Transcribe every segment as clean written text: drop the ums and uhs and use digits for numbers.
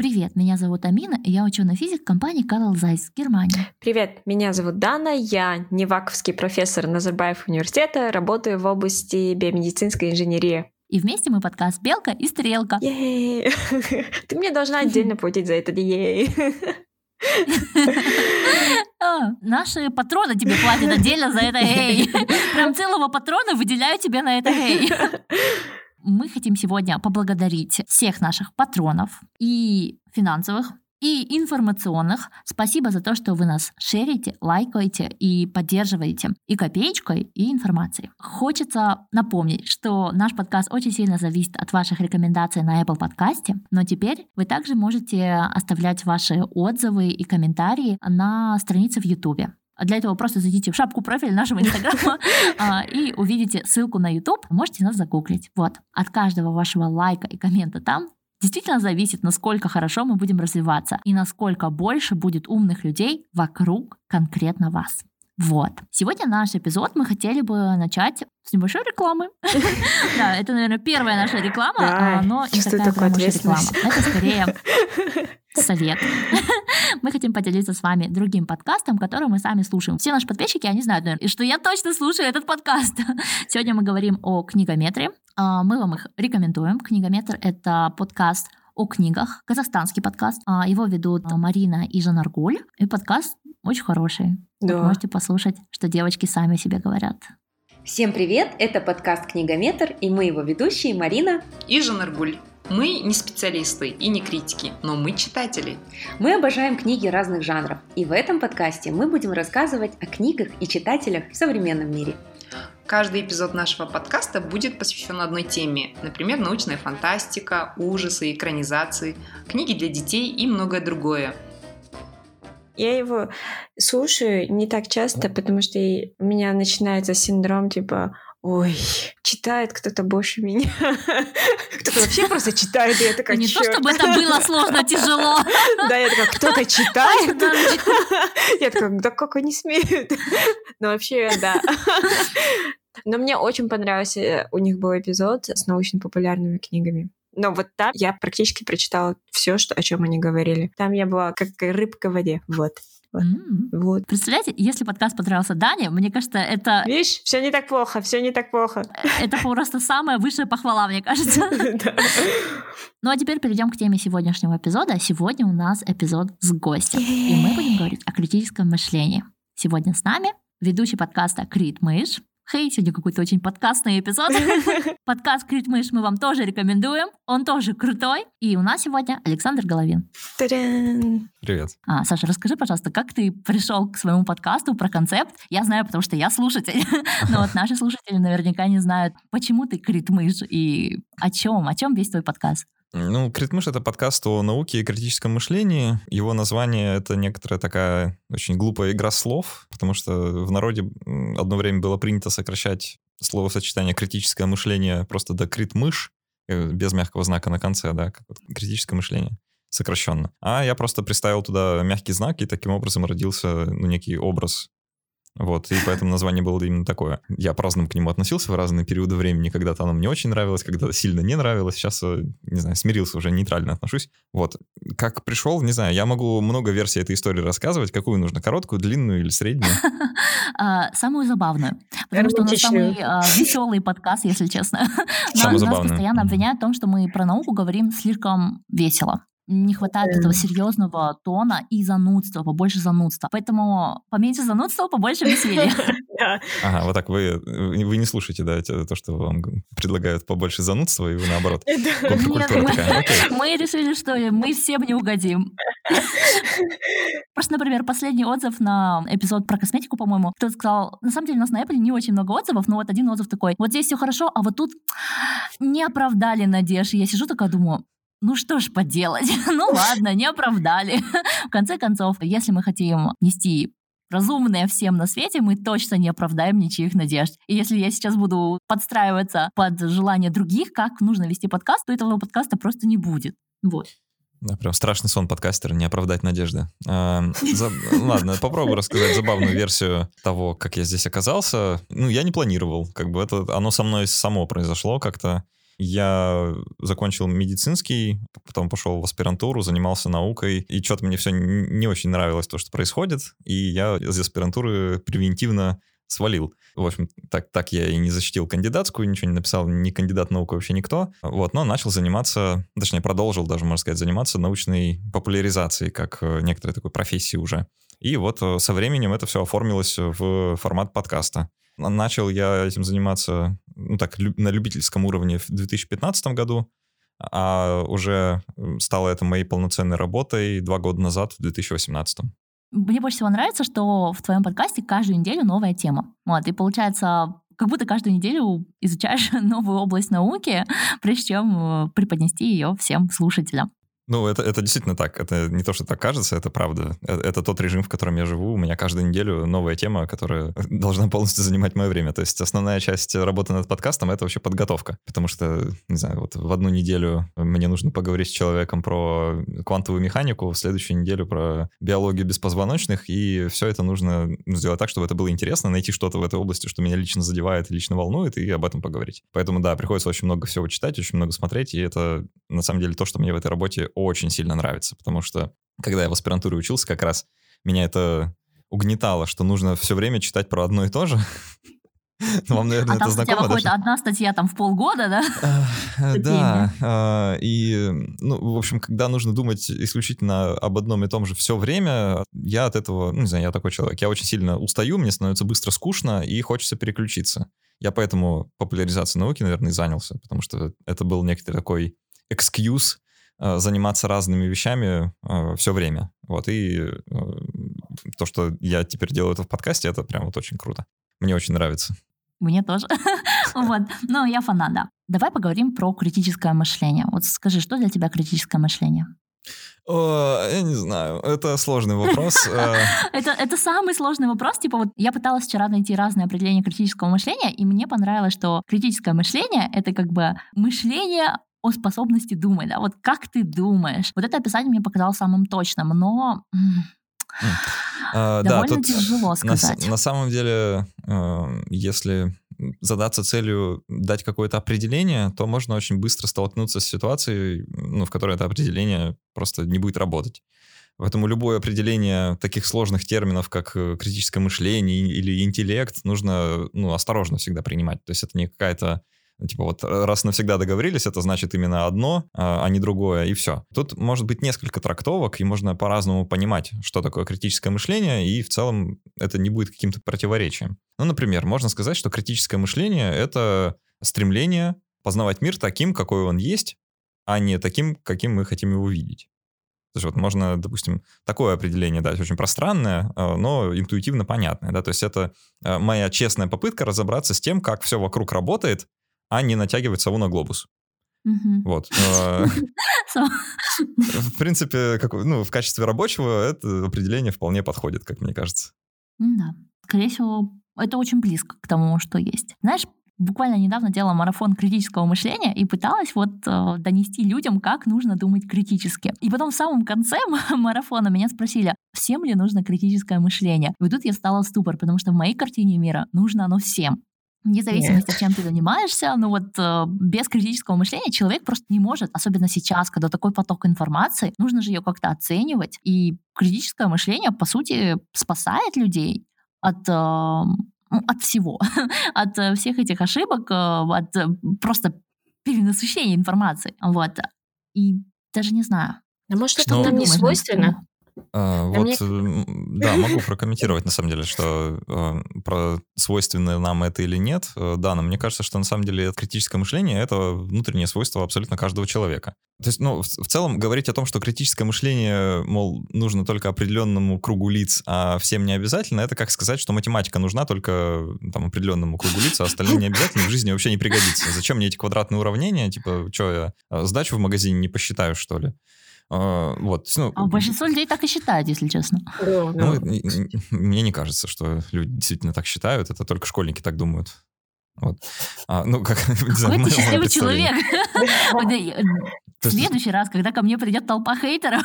Привет, меня зовут Амина, и я ученый-физик компании Carl Zeiss, Германия. Привет, меня зовут Дана, я неваковский профессор Назарбаев Университета, работаю в области биомедицинской инженерии. И вместе мы подкаст «Белка и стрелка». Ей! Ты мне должна отдельно платить за это. Ей! Наши патроны тебе платят отдельно за это. Эй! Прям целого патрона выделяю тебе на это. Эй! Мы хотим сегодня поблагодарить всех наших патронов и финансовых, и информационных. Спасибо за то, что вы нас шерите, лайкаете и поддерживаете и копеечкой, и информацией. Хочется напомнить, что наш подкаст очень сильно зависит от ваших рекомендаций на Apple подкасте, но теперь вы также можете оставлять ваши отзывы и комментарии на странице в YouTube. Для этого просто зайдите в шапку профиля нашего инстаграма и увидите ссылку на YouTube. Можете нас загуглить. Вот. От каждого вашего лайка и коммента там действительно зависит, насколько хорошо мы будем развиваться и насколько больше будет умных людей вокруг конкретно вас. Вот. Сегодня наш эпизод мы хотели бы начать с небольшой рекламы. Да, это, наверное, первая наша реклама, но не такая прям уж реклама. Это скорее совет. Мы хотим поделиться с вами другим подкастом, который мы сами слушаем. Все наши подписчики, они знают, наверное, что я точно слушаю этот подкаст. Сегодня мы говорим о книгометре. Мы вам их рекомендуем. Книгометр — это подкаст о книгах, казахстанский подкаст. Его ведут Марина и Жанаргуль. И подкаст очень хороший. Да. Вы можете послушать, что девочки сами себе говорят. Всем привет! Это подкаст «Книгометр», и мы его ведущие Марина и Жанаргуль. Мы не специалисты и не критики, но мы читатели. Мы обожаем книги разных жанров, и в этом подкасте мы будем рассказывать о книгах и читателях в современном мире. Каждый эпизод нашего подкаста будет посвящен одной теме, например, научная фантастика, ужасы, экранизации, книги для детей и многое другое. Я его слушаю не так часто, потому что у меня начинается синдром типа «Ой, читает кто-то больше меня». Кто-то вообще просто читает, и я такая «Чёрт». Не то, чтобы это было сложно, тяжело. Да, я такая «Кто-то читает?» Я такая «Да как они смеют?» Ну, вообще, да. Но мне очень понравился, у них был эпизод с научно-популярными книгами. Но вот там я практически прочитала все, о чем они говорили. Там я была как рыбка в воде. Вот. Вот. Представляете, если подкаст понравился Дане, мне кажется, это... Видишь, все не так плохо, все не так плохо. Это просто самая высшая похвала, мне кажется. Ну а теперь перейдем к теме сегодняшнего эпизода. Сегодня у нас эпизод с гостем, и мы будем говорить о критическом мышлении. Сегодня с нами ведущий подкаста «КритМышь». Хей, сегодня какой-то очень подкастный эпизод. Подкаст «КритМышь» мы вам тоже рекомендуем. Он тоже крутой. И у нас сегодня Александр Головин. Та-дам! Привет. Саша, расскажи, пожалуйста, как ты пришел к своему подкасту про концепт? Я знаю, потому что я слушатель. Но вот наши слушатели наверняка не знают, почему ты «КритМышь» и о чем весь твой подкаст. Ну, «КритМышь» — это подкаст о науке и критическом мышлении. Его название — это некоторая такая очень глупая игра слов, потому что в народе одно время было принято сокращать словосочетание «критическое мышление» просто до «критмыш», без мягкого знака на конце, да, как критическое мышление сокращенно. А я просто приставил туда мягкий знак, и таким образом родился некий образ. Вот, и поэтому название было именно такое. Я по-разному к нему относился в разные периоды времени. Когда-то оно мне очень нравилось, когда-то сильно не нравилось. Сейчас, не знаю, смирился, уже нейтрально отношусь. Вот, как пришел, не знаю, я могу много версий этой истории рассказывать. Какую нужно, короткую, длинную или среднюю? Самую забавную. Потому что у нас самый веселый подкаст, если честно. Нас постоянно обвиняют в том, что мы про науку говорим слишком весело. Не хватает этого серьезного тона и занудства, побольше занудства. Поэтому поменьше занудства, побольше веселья. Ага, вот так вы не слушаете, да, то, что вам предлагают побольше занудства, и вы наоборот. Мы решили, что мы всем не угодим. Просто, например, последний отзыв на эпизод про косметику, по-моему, кто-то сказал, на самом деле у нас на Apple не очень много отзывов, но вот один отзыв такой, вот здесь все хорошо, а вот тут не оправдали надежды. Я сижу такая, думаю... Ну что ж поделать, ну ладно, не оправдали. В конце концов, если мы хотим нести разумное всем на свете, мы точно не оправдаем ничьих надежд. И если я сейчас буду подстраиваться под желание других, как нужно вести подкаст, то этого подкаста просто не будет. Вот. Да, прям страшный сон подкастера, не оправдать надежды. Ладно, попробую рассказать забавную версию того, как я здесь оказался. Ну, я не планировал, как бы это оно со мной само произошло как-то. Я закончил медицинский, потом пошел в аспирантуру, занимался наукой, и что-то мне все не очень нравилось то, что происходит, и я из аспирантуры превентивно свалил. В общем, так я и не защитил кандидатскую, ничего не написал, ни кандидат наук, вообще никто. Вот, но начал заниматься, точнее, продолжил даже, можно сказать, заниматься научной популяризацией, как некоторой такой профессии уже. И вот со временем это все оформилось в формат подкаста. Начал я этим заниматься, ну так, на любительском уровне в 2015 году, а уже стало это моей полноценной работой 2 года назад, в 2018. Мне больше всего нравится, что в твоем подкасте каждую неделю новая тема. Вот, и получается, как будто каждую неделю изучаешь новую область науки, причем преподнести ее всем слушателям. Ну, это действительно так. Это не то, что так кажется, это правда. Это тот режим, в котором я живу. У меня каждую неделю новая тема, которая должна полностью занимать мое время. То есть основная часть работы над подкастом — это вообще подготовка. Потому что, не знаю, вот в одну неделю мне нужно поговорить с человеком про квантовую механику, в следующую неделю про биологию беспозвоночных, и все это нужно сделать так, чтобы это было интересно, найти что-то в этой области, что меня лично задевает, лично волнует, и об этом поговорить. Поэтому, да, приходится очень много всего читать, очень много смотреть, и это, на самом деле, то, что мне в этой работе очень сильно нравится, потому что, когда я в аспирантуре учился, как раз меня это угнетало, что нужно все время читать про одно и то же. Вам, наверное, это знакомо. А там у тебя выходит одна статья там в полгода, да? Да, и, ну, в общем, когда нужно думать исключительно об одном и том же все время, я от этого, ну, не знаю, я такой человек, я очень сильно устаю, мне становится быстро скучно и хочется переключиться. Я поэтому популяризацией науки, наверное, и занялся, потому что это был некоторый такой экскьюз, заниматься разными вещами все время. Вот, и то, что я теперь делаю это в подкасте, это прям вот очень круто. Мне очень нравится. Мне тоже. Вот, но я фанат, да. Давай поговорим про критическое мышление. Вот скажи, что для тебя критическое мышление? Я не знаю, это сложный вопрос. Это самый сложный вопрос. Типа вот я пыталась вчера найти разные определения критического мышления, и мне понравилось, что критическое мышление — это как бы мышление о способности думать, да, вот как ты думаешь. Вот это описание мне показалось самым точным, но довольно тяжело сказать. На самом деле, если задаться целью дать какое-то определение, то можно очень быстро столкнуться с ситуацией, ну, в которой это определение просто не будет работать. Поэтому любое определение таких сложных терминов, как критическое мышление или интеллект, нужно, ну, осторожно всегда принимать. То есть это не какая-то типа вот раз навсегда договорились, это значит именно одно, а не другое, и все. Тут может быть несколько трактовок, и можно по-разному понимать, что такое критическое мышление, и в целом это не будет каким-то противоречием. Ну, например, можно сказать, что критическое мышление — это стремление познавать мир таким, какой он есть, а не таким, каким мы хотим его видеть. То есть вот можно, допустим, такое определение дать, очень пространное, но интуитивно понятное. Да? То есть это моя честная попытка разобраться с тем, как все вокруг работает, а не натягивать сову на глобус. Mm-hmm. Вот. В принципе, в качестве рабочего это определение вполне подходит, как мне кажется. Да. Скорее всего, это очень близко к тому, что есть. Знаешь, буквально недавно делала марафон критического мышления и пыталась вот донести людям, как нужно думать критически. И потом в самом конце марафона меня спросили, всем ли нужно критическое мышление. И вот тут я встала в ступор, потому что в моей картине мира нужно оно всем. Вне зависимости от чем ты занимаешься, но вот без критического мышления человек просто не может, особенно сейчас, когда такой поток информации, нужно же ее как-то оценивать. И критическое мышление, по сути, спасает людей от всего, от всех этих ошибок, от просто перенасыщения информации. Вот. И даже не знаю. А может, это нам не свойственно? Да, могу прокомментировать, на самом деле, что про свойственно нам это или нет. Да, но мне кажется, что на самом деле критическое мышление — это внутреннее свойство абсолютно каждого человека. То есть, ну, в целом говорить о том, что критическое мышление, мол, нужно только определенному кругу лиц, а всем не обязательно, это как сказать, что математика нужна только там определенному кругу лиц, а остальным не обязательно, в жизни вообще не пригодится. Зачем мне эти квадратные уравнения? Типа, что я сдачу в магазине не посчитаю, что ли? Вот. Ну, а большинство людей так и считают, если честно. Ну, мне не кажется, что люди действительно так считают. Это только школьники так думают. Вот. Какой ты счастливый человек. В следующий раз, когда ко мне придет толпа хейтеров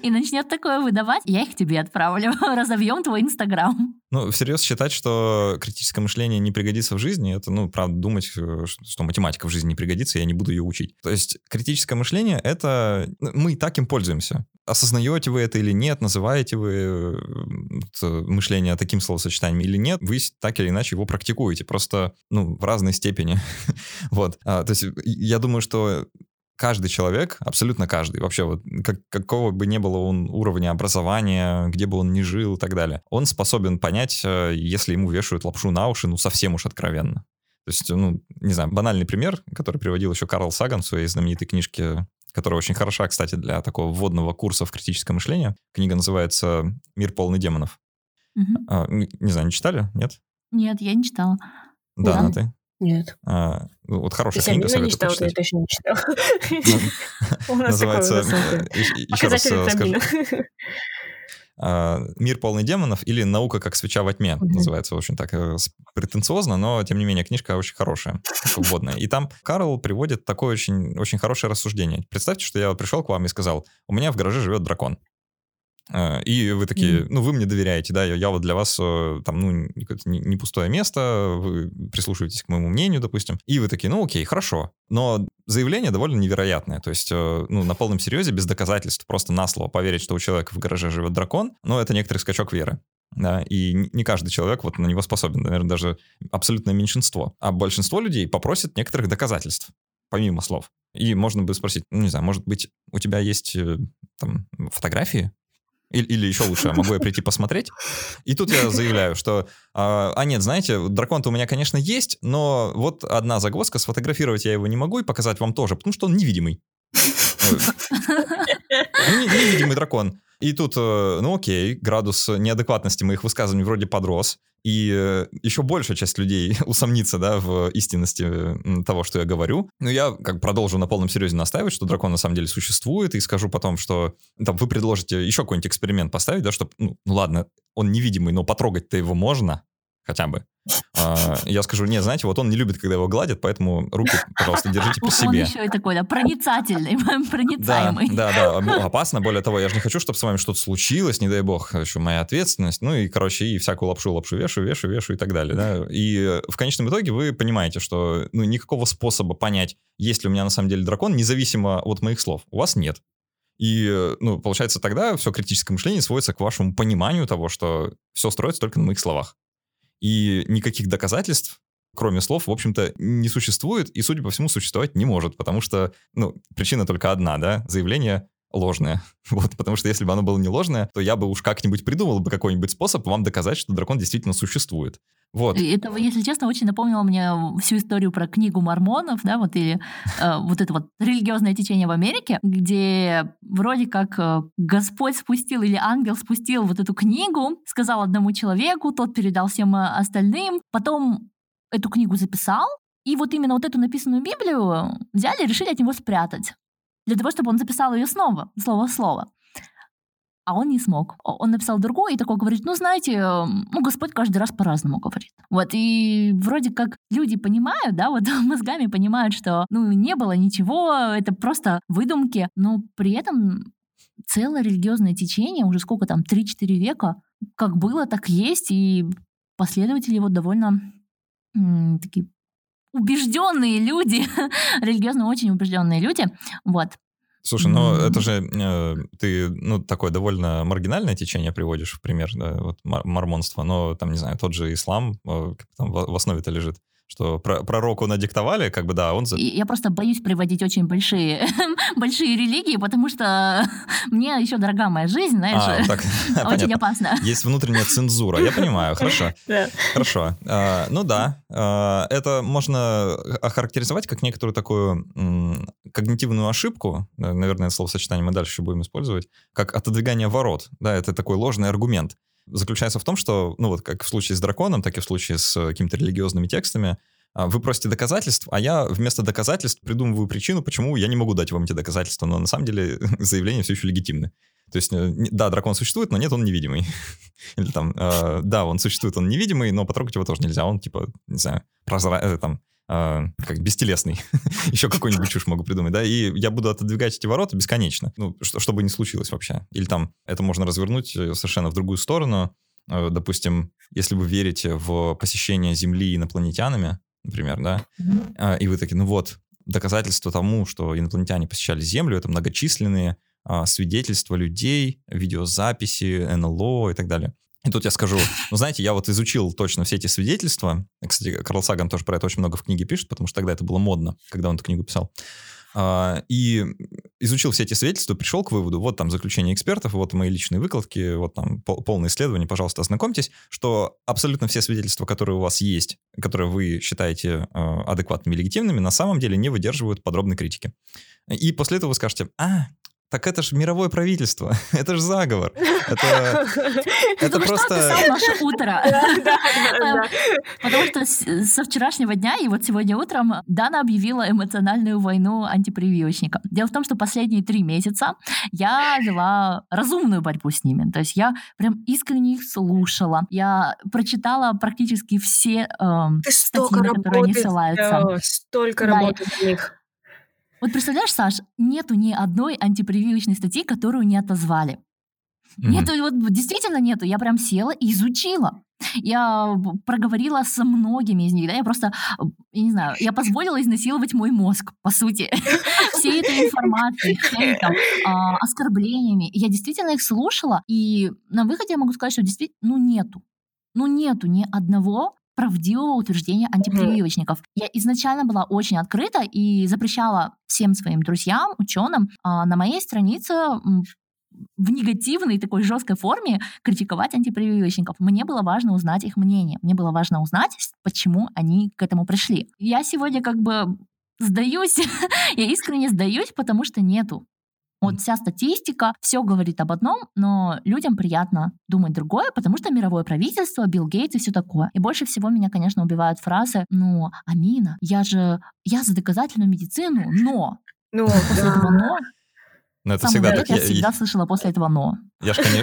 и начнет такое выдавать, я их тебе отправлю. Разовьем твой Инстаграм. Ну, всерьез считать, что критическое мышление не пригодится в жизни, это, ну, правда, думать, что математика в жизни не пригодится, я не буду ее учить. То есть критическое мышление — это мы и так им пользуемся. Осознаете вы это или нет, называете вы мышление таким словосочетанием или нет, вы так или иначе его практикуете, просто, ну, в разной степени. Вот. То есть я думаю, что каждый человек, абсолютно каждый, вообще вот какого бы ни было он уровня образования, где бы он ни жил и так далее, он способен понять, если ему вешают лапшу на уши, ну, совсем уж откровенно. То есть, ну, не знаю, банальный пример, который приводил еще Карл Саган в своей знаменитой книжке, которая очень хороша, кстати, для такого вводного курса в критическое мышление. Книга называется «Мир полный демонов». Угу. Не знаю, не читали? Нет? Нет, я не читала. Дана, ты? Нет. Вот хорошая книга. Если Амина не читала, то я точно не читала. У нас такое высокое. Показатель Амина. «Мир полный демонов» или «Наука, как свеча во тьме» называется, в общем, так претенциозно, но, тем не менее, книжка очень хорошая, вводная. И там Карл приводит такое очень хорошее рассуждение. Представьте, что я пришел к вам и сказал: у меня в гараже живет дракон. И вы такие, ну, вы мне доверяете, да, я вот для вас, там, ну, не пустое место, вы прислушиваетесь к моему мнению, допустим, и вы такие, ну, окей, хорошо, но заявление довольно невероятное, то есть, ну, на полном серьезе, без доказательств, просто на слово поверить, что у человека в гараже живет дракон, ну, это некоторый скачок веры. Да, и не каждый человек вот на него способен, наверное, даже абсолютное меньшинство. А большинство людей попросит некоторых доказательств, помимо слов. И можно бы спросить, ну, не знаю, может быть, у тебя есть, там, фотографии? Или еще лучше, могу я прийти посмотреть? И тут я заявляю, что... А нет, знаете, дракон-то у меня, конечно, есть, но вот одна загвоздка, сфотографировать я его не могу и показать вам тоже, потому что он невидимый. Невидимый дракон. И тут, ну окей, градус неадекватности моих высказываний вроде подрос, и еще большая часть людей усомнится, да, в истинности того, что я говорю. Но я как продолжу на полном серьезе настаивать, что дракон на самом деле существует, и скажу потом, что там, вы предложите еще какой-нибудь эксперимент поставить, да, чтобы, ну ладно, он невидимый, но потрогать-то его можно хотя бы. Я скажу, нет, знаете, вот он не любит, когда его гладят, поэтому руки, пожалуйста, держите при себе. Он еще и такой, да, проницательный, проницаемый. Да, опасно, более того, я же не хочу, чтобы с вами что-то случилось, не дай бог, еще моя ответственность, ну и, короче, и всякую лапшу вешу и так далее, да. И в конечном итоге вы понимаете, что, ну, никакого способа понять, есть ли у меня на самом деле дракон, независимо от моих слов, у вас нет. И, ну, получается, тогда все критическое мышление сводится к вашему пониманию того, что все строится только на моих словах. И никаких доказательств, кроме слов, в общем-то, не существует и, судя по всему, существовать не может, потому что, ну, причина только одна, да, заявление ложное. Вот, потому что если бы оно было не ложное, то я бы уж как-нибудь придумал бы какой-нибудь способ вам доказать, что дракон действительно существует. Вот. Это, если честно, очень напомнило мне всю историю про книгу мормонов, да, вот, или вот это вот религиозное течение в Америке, где вроде как Господь спустил или ангел спустил вот эту книгу, сказал одному человеку, тот передал всем остальным, потом эту книгу записал, и вот именно вот эту написанную Библию взяли и решили от него спрятать, для того, чтобы он записал ее снова, слово в слово. А он не смог. Он написал другую и такой говорит, ну, знаете, ну, Господь каждый раз по-разному говорит. Вот, и вроде как люди понимают, да, вот мозгами понимают, что, ну, не было ничего, это просто выдумки, но при этом целое религиозное течение, уже сколько там, 3-4 века, как было, так есть, и последователи его довольно такие убежденные люди, религиозно очень убежденные люди, вот. Слушай, ну это же ты, ну, такое довольно маргинальное течение приводишь в пример, да, вот мормонство, но там, не знаю, тот же ислам, там в основе-то лежит, что пророку надиктовали, как бы, да, он... Я просто боюсь приводить очень большие религии, потому что мне еще дорога моя жизнь, знаешь, очень опасно. Есть внутренняя цензура, я понимаю, хорошо. Хорошо. Ну да, это можно охарактеризовать как некоторую такую когнитивную ошибку, наверное, словосочетание мы дальше еще будем использовать, как отодвигание ворот, да, это такой ложный аргумент. Заключается в том, что, ну вот как в случае с драконом, так и в случае с какими-то религиозными текстами, вы просите доказательств, а я вместо доказательств придумываю причину, почему я не могу дать вам эти доказательства, но на самом деле заявления все еще легитимны. То есть, да, дракон существует, но нет, он невидимый. Или там, да, он существует, он невидимый, но потрогать его тоже нельзя, он типа, не знаю, там как бестелесный, еще какую-нибудь чушь могу придумать, да, и я буду отодвигать эти ворота бесконечно, ну, что бы ни случилось вообще. Или там это можно развернуть совершенно в другую сторону. Допустим, если вы верите в посещение Земли инопланетянами, например, да, mm-hmm. и вы такие, ну вот, доказательства тому, что инопланетяне посещали Землю, это многочисленные свидетельства людей, видеозаписи, НЛО и так далее. И тут я скажу, ну, знаете, я вот изучил точно все эти свидетельства. Кстати, Карл Саган тоже про это очень много в книге пишет, потому что тогда это было модно, когда он эту книгу писал. И изучил все эти свидетельства, пришел к выводу, вот там заключение экспертов, вот мои личные выкладки, вот там полное исследование, пожалуйста, ознакомьтесь, что абсолютно все свидетельства, которые у вас есть, которые вы считаете адекватными и легитимными, на самом деле не выдерживают подробной критики. И после этого вы скажете, так это же мировое правительство, это же заговор. Это просто... Что описал наше утро. Потому что со вчерашнего дня и вот сегодня утром Дана объявила эмоциональную войну антипрививочникам. Дело в том, что последние 3 месяца я вела разумную борьбу с ними. То есть я прям искренне их слушала. Я прочитала практически все статьи, на которые они ссылаются. Столько работы для них. Вот представляешь, Саш, нету ни одной антипрививочной статьи, которую не отозвали. Mm-hmm. Нету, вот действительно нету. Я прям села и изучила. Я проговорила со многими из них, да, я просто, я не знаю, я позволила изнасиловать мой мозг, по сути, всей этой информацией, всеми там оскорблениями. Я действительно их слушала, и на выходе я могу сказать, что действительно, нету ни одного правдивого утверждения антипрививочников. Я изначально была очень открыта и запрещала всем своим друзьям, ученым на моей странице в негативной такой жесткой форме критиковать антипрививочников. Мне было важно узнать их мнение. Мне было важно узнать, почему они к этому пришли. Я сегодня как бы сдаюсь, я искренне сдаюсь, потому что нету. Вот вся статистика, все говорит об одном, но людям приятно думать другое, потому что мировое правительство, Билл Гейтс и все такое. И больше всего меня, конечно, убивают фразы, ну, Амина, я за доказательную медицину, но... Ну, после этого «но». Но это всегда так. Я всегда слышала после этого «но».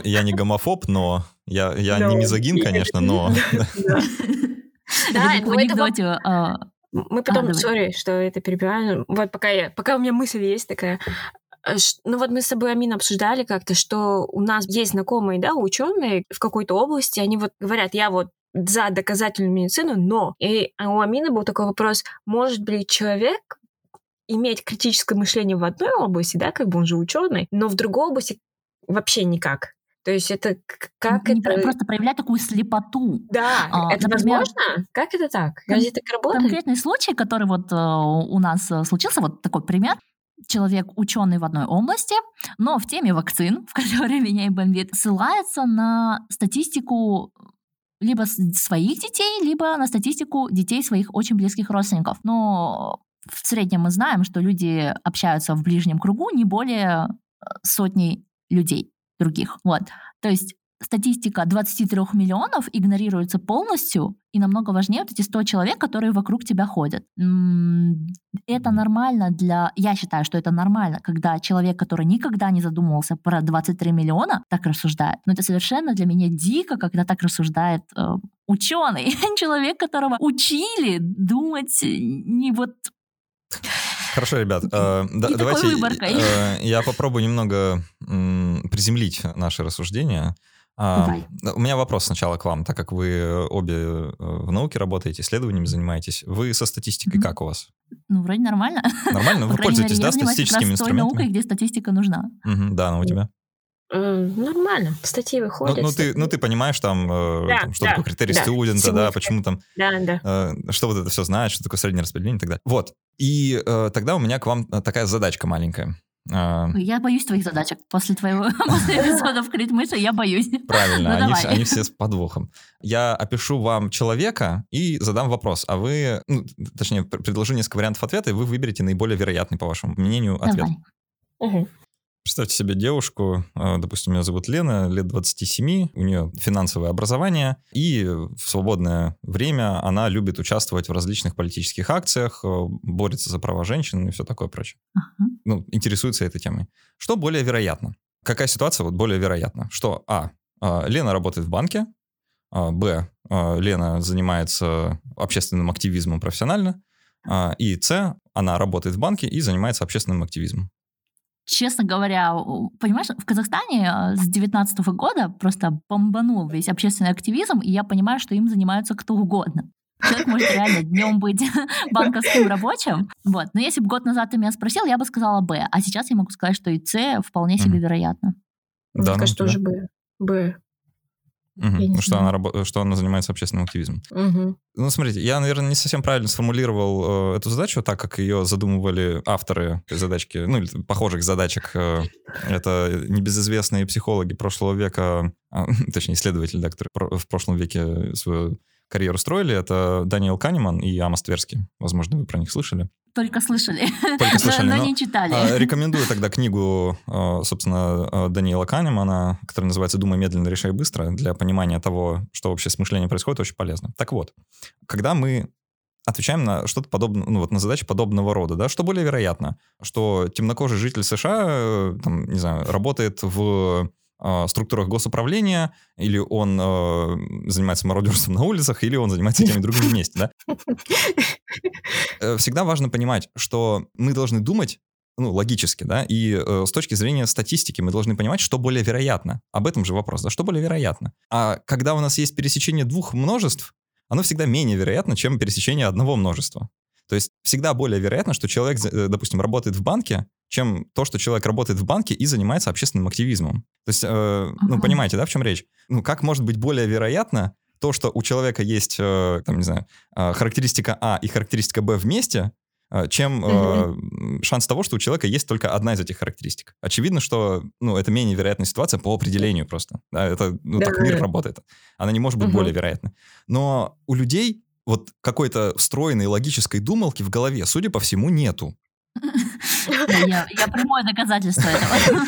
Я не гомофоб, но... Я не мизогин, конечно, но... Да, это в анекдоте... Мы потом... Сори, что это перебиваем. Вот пока у меня мысль есть такая... Ну вот мы с собой, Амина, обсуждали как-то, что у нас есть знакомые, да, ученые в какой-то области, они вот говорят, я вот за доказательную медицину, но... И у Амины был такой вопрос, может ли человек иметь критическое мышление в одной области, да, как бы он же ученый, но в другой области вообще никак. То есть это как не это... Просто проявлять такую слепоту. Да, это например, возможно? Как это так? Разве так работает? Конкретный случай, который вот у нас случился, вот такой пример. Человек, ученый в одной области, но в теме вакцин, в которой меня и бомбит, ссылается на статистику либо своих детей, либо на статистику детей своих очень близких родственников. Но в среднем мы знаем, что люди общаются в ближнем кругу не более 100 людей других. Вот. То есть статистика 23 миллионов игнорируется полностью, и намного важнее вот эти 100 человек, которые вокруг тебя ходят. Это нормально для... Я считаю, что это нормально, когда человек, который никогда не задумывался про 23 миллиона, так рассуждает. Но это совершенно для меня дико, когда так рассуждает ученый, человек, которого учили думать не вот... Хорошо, ребят, давайте я попробую немного приземлить наши рассуждения. У меня вопрос сначала к вам, так как вы обе в науке работаете, исследованиями занимаетесь. Вы со статистикой как у вас? Ну, вроде нормально. Нормально? Вы пользуетесь, да, статистическими инструментами? Я занимаюсь как раз той наукой, где статистика нужна. Дана, у тебя? Нормально, статьи выходят. Ну, ты понимаешь, там что такое критерий студента, да, почему там... Что вот это все знает, что такое среднее распределение и так далее. Вот. И тогда у меня к вам такая задачка маленькая. Я боюсь твоих задачек. После твоего эпизода в КритМыши я боюсь. Правильно, они все с подвохом. Я опишу вам человека и задам вопрос. А вы, точнее, предложу несколько вариантов ответа, и вы выберете наиболее вероятный, по вашему мнению, ответ. Угу. Представьте себе девушку, допустим, ее зовут Лена, лет 27, у нее финансовое образование, и в свободное время она любит участвовать в различных политических акциях, борется за права женщин и все такое прочее. Uh-huh. Ну, интересуется этой темой. Что более вероятно? Какая ситуация вот более вероятна? Что А. Лена работает в банке, Б. Лена занимается общественным активизмом профессионально, И С, она работает в банке и занимается общественным активизмом. Честно говоря, понимаешь, в Казахстане с 19 года просто бомбанул весь общественный активизм, и я понимаю, что им занимаются кто угодно. Человек может реально днем быть банковским рабочим. Вот. Но если бы год назад ты меня спросил, я бы сказала «Б». А сейчас я могу сказать, что и «С» вполне себе вероятно. Мне кажется, тоже «Б». «Б». Что она занимается общественным активизмом. Ну, смотрите, я, наверное, не совсем правильно сформулировал эту задачу, так как ее задумывали авторы задачки, ну, или похожих задачек. Это небезызвестные психологи прошлого века, точнее, исследователи, да, которые в прошлом веке свою карьеру строили. Это Даниэль Канеман и Амос Тверский. Возможно, вы про них слышали. Только слышали, но не читали. Рекомендую тогда книгу, собственно, Даниэла Канемана, которая называется «Думай медленно, решай быстро», для понимания того, что вообще с мышлением происходит, очень полезно. Так вот, когда мы отвечаем на что-то подобное, ну вот на задачи подобного рода, да, что более вероятно, что темнокожий житель США, там, не знаю, работает в структурах госуправления, или он занимается мародерством на улицах, или он занимается теми другими вместе, да? Всегда важно понимать, что мы должны думать, ну, логически, да, и с точки зрения статистики мы должны понимать, что более вероятно. Об этом же вопрос, да, что более вероятно. А когда у нас есть пересечение двух множеств, оно всегда менее вероятно, чем пересечение одного множества. То есть всегда более вероятно, что человек, допустим, работает в банке, чем то, что человек работает в банке и занимается общественным активизмом. То есть, ну, понимаете, да, в чем речь? Ну, как может быть более вероятно то, что у человека есть, там, не знаю, характеристика А и характеристика Б вместе, чем шанс того, что у человека есть только одна из этих характеристик. Очевидно, что, ну, это менее вероятная ситуация по определению просто. Да, это, ну, так мир работает. Она не может быть более вероятной. Но у людей вот какой-то встроенной логической думалки в голове, судя по всему, нету. Я прямое доказательство этого.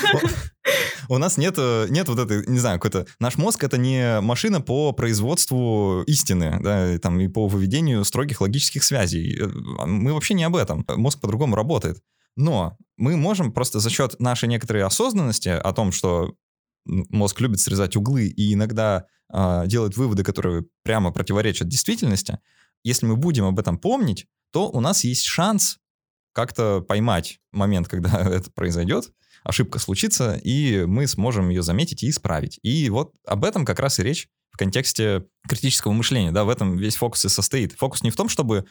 У нас нет вот этой, не знаю, какой-то... Наш мозг — это не машина по производству истины, да, там, и по выведению строгих логических связей. Мы вообще не об этом. Мозг по-другому работает. Но мы можем просто за счет нашей некоторой осознанности о том, что мозг любит срезать углы и иногда делает выводы, которые прямо противоречат действительности, если мы будем об этом помнить, то у нас есть шанс как-то поймать момент, когда это произойдет, ошибка случится, и мы сможем ее заметить и исправить. И вот об этом как раз и речь в контексте критического мышления. Да, в этом весь фокус и состоит. Фокус не в том, чтобы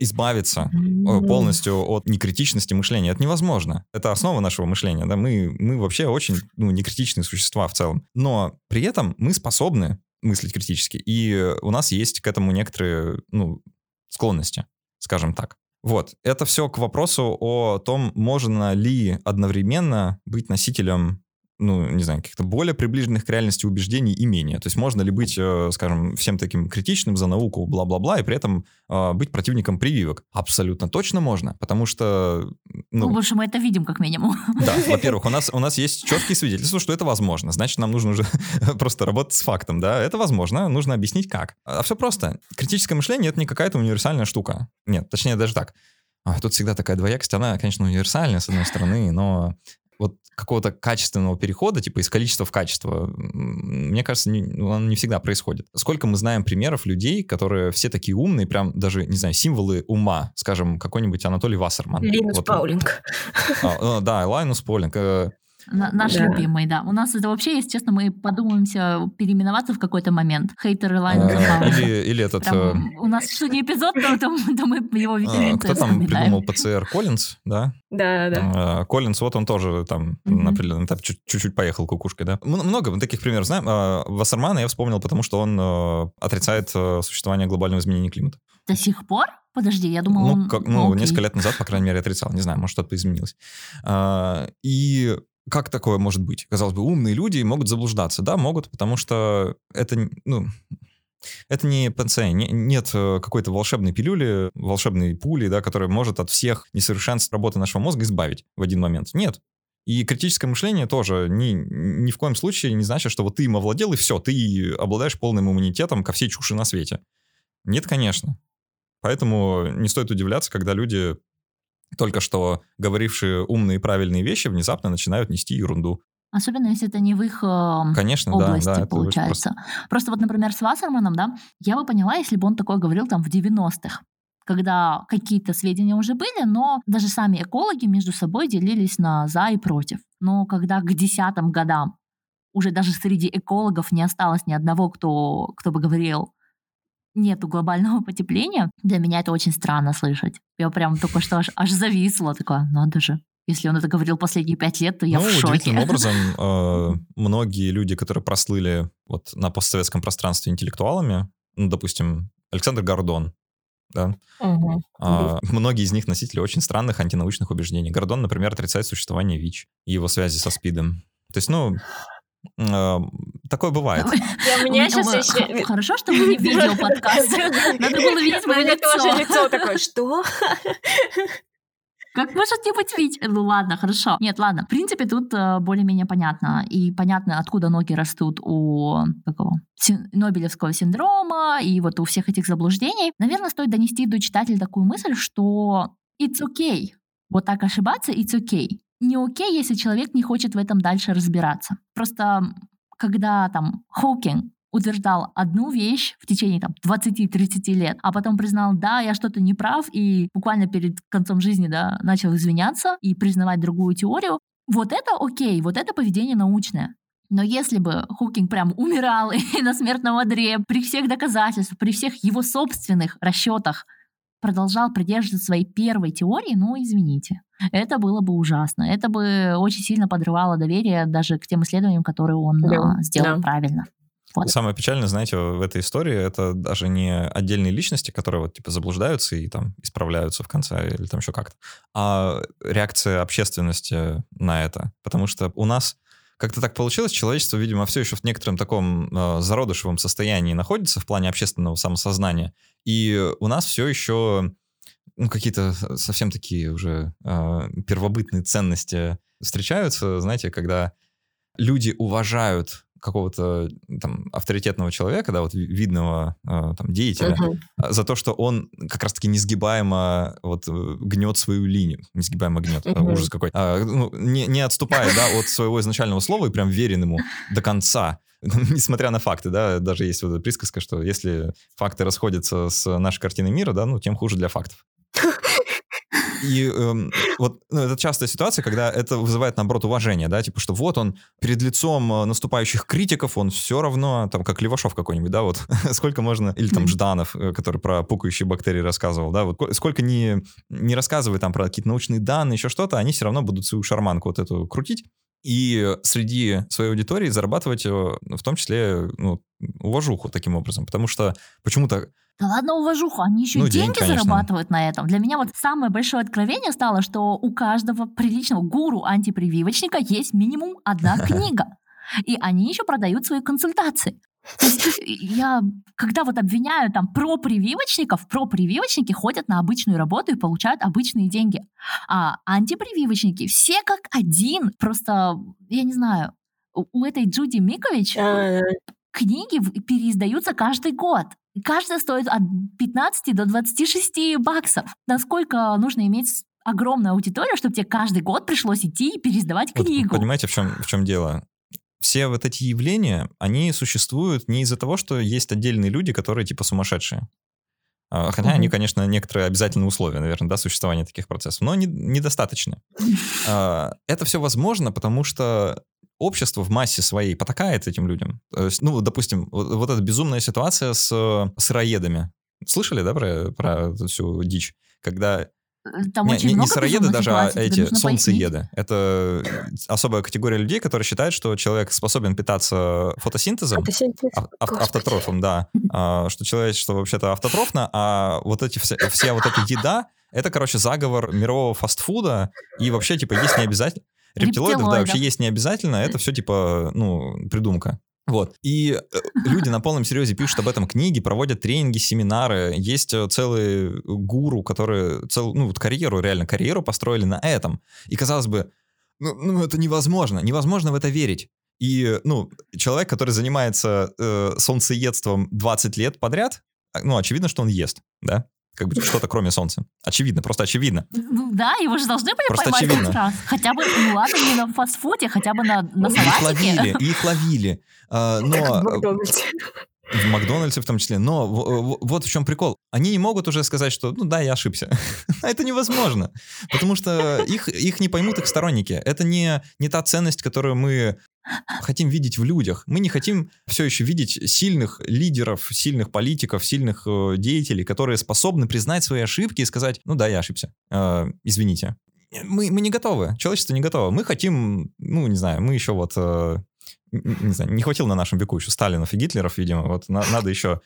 избавиться полностью от некритичности мышления. Это невозможно. Это основа нашего мышления. Да? Мы вообще очень, ну, некритичные существа в целом. Но при этом мы способны мыслить критически. И у нас есть к этому некоторые, ну, склонности, скажем так. Вот. Это все к вопросу о том, можно ли одновременно быть носителем, ну, не знаю, каких-то более приближенных к реальности убеждений и менее. То есть можно ли быть, скажем, всем таким критичным за науку, бла-бла-бла, и при этом быть противником прививок? Абсолютно точно можно, потому что... Ну, больше мы это видим, как минимум. Да, во-первых, у нас есть четкие свидетельства, что это возможно. Значит, нам нужно уже просто работать с фактом, да? Это возможно, нужно объяснить как. А все просто. Критическое мышление — это не какая-то универсальная штука. Нет, точнее, даже так. Тут всегда такая двоякость, она, конечно, универсальная, с одной стороны, но... Вот какого-то качественного перехода, типа из количества в качество, мне кажется, он не всегда происходит. Сколько мы знаем примеров людей, которые все такие умные, прям даже, не знаю, символы ума, скажем, какой-нибудь Анатолий Вассерман. Линус Паулинг. Да, Линус Паулинг. Наш любимый, да. У нас это вообще, естественно, мы подумаемся переименоваться в какой-то момент. Хейтеры Лайнер. Или этот... У нас сегодня эпизод, то мы его витамин С вспоминаем. Кто там придумал ПЦР? Коллинз, да? Да. Коллинз, вот он тоже там на определенном этапе чуть-чуть поехал кукушкой, да? Много таких примеров знаем. Вассермана я вспомнил, потому что он отрицает существование глобального изменения климата. До сих пор? Подожди, я думал, несколько лет назад, по крайней мере, отрицал. Не знаю, может, что-то изменилось. И... Как такое может быть? Казалось бы, умные люди могут заблуждаться. Да, могут, потому что это, ну, это не панацея. Нет какой-то волшебной пилюли, волшебной пули, да, которая может от всех несовершенств работы нашего мозга избавить в один момент. Нет. И критическое мышление тоже ни в коем случае не значит, что вот ты им овладел, и все, ты обладаешь полным иммунитетом ко всей чуши на свете. Нет, конечно. Поэтому не стоит удивляться, когда люди... Только что говорившие умные и правильные вещи внезапно начинают нести ерунду. Особенно, если это не в их области, да, получается. Просто вот, например, с Вассерманом, да, я бы поняла, если бы он такое говорил там в 90-х. когда какие-то сведения уже были, но даже сами экологи между собой делились на «за» и «против». Но когда к 10-м годам уже даже среди экологов не осталось ни одного, кто бы говорил «нету глобального потепления», для меня это очень странно слышать. Я прям только что аж зависла, такая «надо же». Если он это говорил последние 5 лет, то я в шоке. Удивительным образом многие люди, которые прослыли вот на постсоветском пространстве интеллектуалами, ну, допустим, Александр Гордон, да? Угу. Многие из них носители очень странных антинаучных убеждений. Гордон, например, отрицает существование ВИЧ и его связи со СПИДом. То есть, ну... такое бывает. Хорошо, что мы не видео подкаст. Надо было видеть мое лицо. Такое, что? Как может не быть ВИЧ? Ну ладно, хорошо. Нет, ладно. В принципе, тут более-менее понятно. И понятно, откуда ноги растут у Нобелевского синдрома и вот у всех этих заблуждений. Наверное, стоит донести до читателя такую мысль, что it's okay. Вот так ошибаться, it's okay. Не окей, если человек не хочет в этом дальше разбираться. Просто когда там Хокинг утверждал одну вещь в течение 20-30 лет, а потом признал, да, я что-то не прав, и буквально перед концом жизни, да, начал извиняться и признавать другую теорию, вот это окей, вот это поведение научное. Но если бы Хокинг прям умирал и на смертном одре, при всех доказательствах, при всех его собственных расчетах продолжал придерживаться своей первой теории, ну, извините, это было бы ужасно. Это бы очень сильно подрывало доверие даже к тем исследованиям, которые он сделал правильно. Вот. Самое печальное, знаете, в этой истории, это даже не отдельные личности, которые вот типа заблуждаются и там исправляются в конце или там еще как-то, а реакция общественности на это. Потому что у нас как-то так получилось, человечество, видимо, все еще в некотором таком зародышевом состоянии находится в плане общественного самосознания, и у нас все еще какие-то совсем такие уже первобытные ценности встречаются, знаете, когда люди уважают какого-то там авторитетного человека, да, вот видного там деятеля, за то, что он как раз-таки несгибаемо вот гнет свою линию. Несгибаемо гнет, ужас какой. Не отступая, да, от своего изначального слова и прям верен ему до конца. Несмотря на факты, да, даже есть вот эта присказка, что если факты расходятся с нашей картиной мира, да, ну, тем хуже для фактов. И вот это частая ситуация, когда это вызывает, наоборот, уважение, да, типа, что вот он перед лицом наступающих критиков, он все равно, там, как Левашов какой-нибудь, да, вот, сколько можно, или там Жданов, который про пукающие бактерии рассказывал, да, вот, сколько не рассказывай там про какие-то научные данные, еще что-то, они все равно будут свою шарманку вот эту крутить и среди своей аудитории зарабатывать, в том числе, ну, уважуху таким образом, потому что почему-то... Да ладно, уважуху, они еще и деньги зарабатывают на этом. Для меня вот самое большое откровение стало, что у каждого приличного гуру-антипрививочника есть минимум одна книга, и они еще продают свои консультации. То есть я, когда вот обвиняю там пропрививочников, пропрививочники ходят на обычную работу и получают обычные деньги. А антипрививочники все как один, просто, я не знаю, у этой Джуди Микович книги переиздаются каждый год. И каждая стоит от 15 до 26 баксов. Насколько нужно иметь огромную аудиторию, чтобы тебе каждый год пришлось идти и переиздавать книгу. Вот, понимаете, в чем дело? Все вот эти явления, они существуют не из-за того, что есть отдельные люди, которые типа сумасшедшие. Хотя они, конечно, некоторые обязательные условия, наверное, да, существования таких процессов, но недостаточно. Это все возможно, потому что общество в массе своей потакает этим людям. То есть, ну, допустим, вот эта безумная ситуация с сыроедами. Слышали, да, про всю дичь? Когда... Там не сыроеды даже, а эти солнцееды. Это особая категория людей, которые считают, что человек способен питаться фотосинтезом, автотрофом, да. Что человечество вообще-то автотрофно, а вот эти вся вот эта еда, это, короче, заговор мирового фастфуда, и вообще, типа, есть не обязательно... Рептилоидов, да, вообще есть не обязательно, это все, типа, ну, придумка. Вот. И люди на полном серьезе пишут об этом книги, проводят тренинги, семинары. Есть целые гуру, которые карьеру построили на этом. И, казалось бы, ну это невозможно. Невозможно в это верить. И, ну, человек, который занимается солнцеедством 20 лет подряд, ну, очевидно, что он ест, да? Как бы что-то кроме солнца. Очевидно, просто очевидно. Ну да, его же должны были просто поймать очевидно. Раз. Хотя бы, ну ладно, не на фастфуде, хотя бы на салатике. Их ловили. Но В Макдональдсе в том числе. Но вот в чем прикол. Они не могут уже сказать, что ну да, я ошибся. Это невозможно. Потому что их не поймут их сторонники. Это не та ценность, которую мы хотим видеть в людях. Мы не хотим все еще видеть сильных лидеров, сильных политиков, сильных деятелей, которые способны признать свои ошибки и сказать, ну да, я ошибся, извините. Мы не готовы, человечество не готово. Мы хотим, ну не знаю, мы еще вот... Не знаю, не хватило на нашем веку еще Сталинов и Гитлеров, видимо, вот надо еще...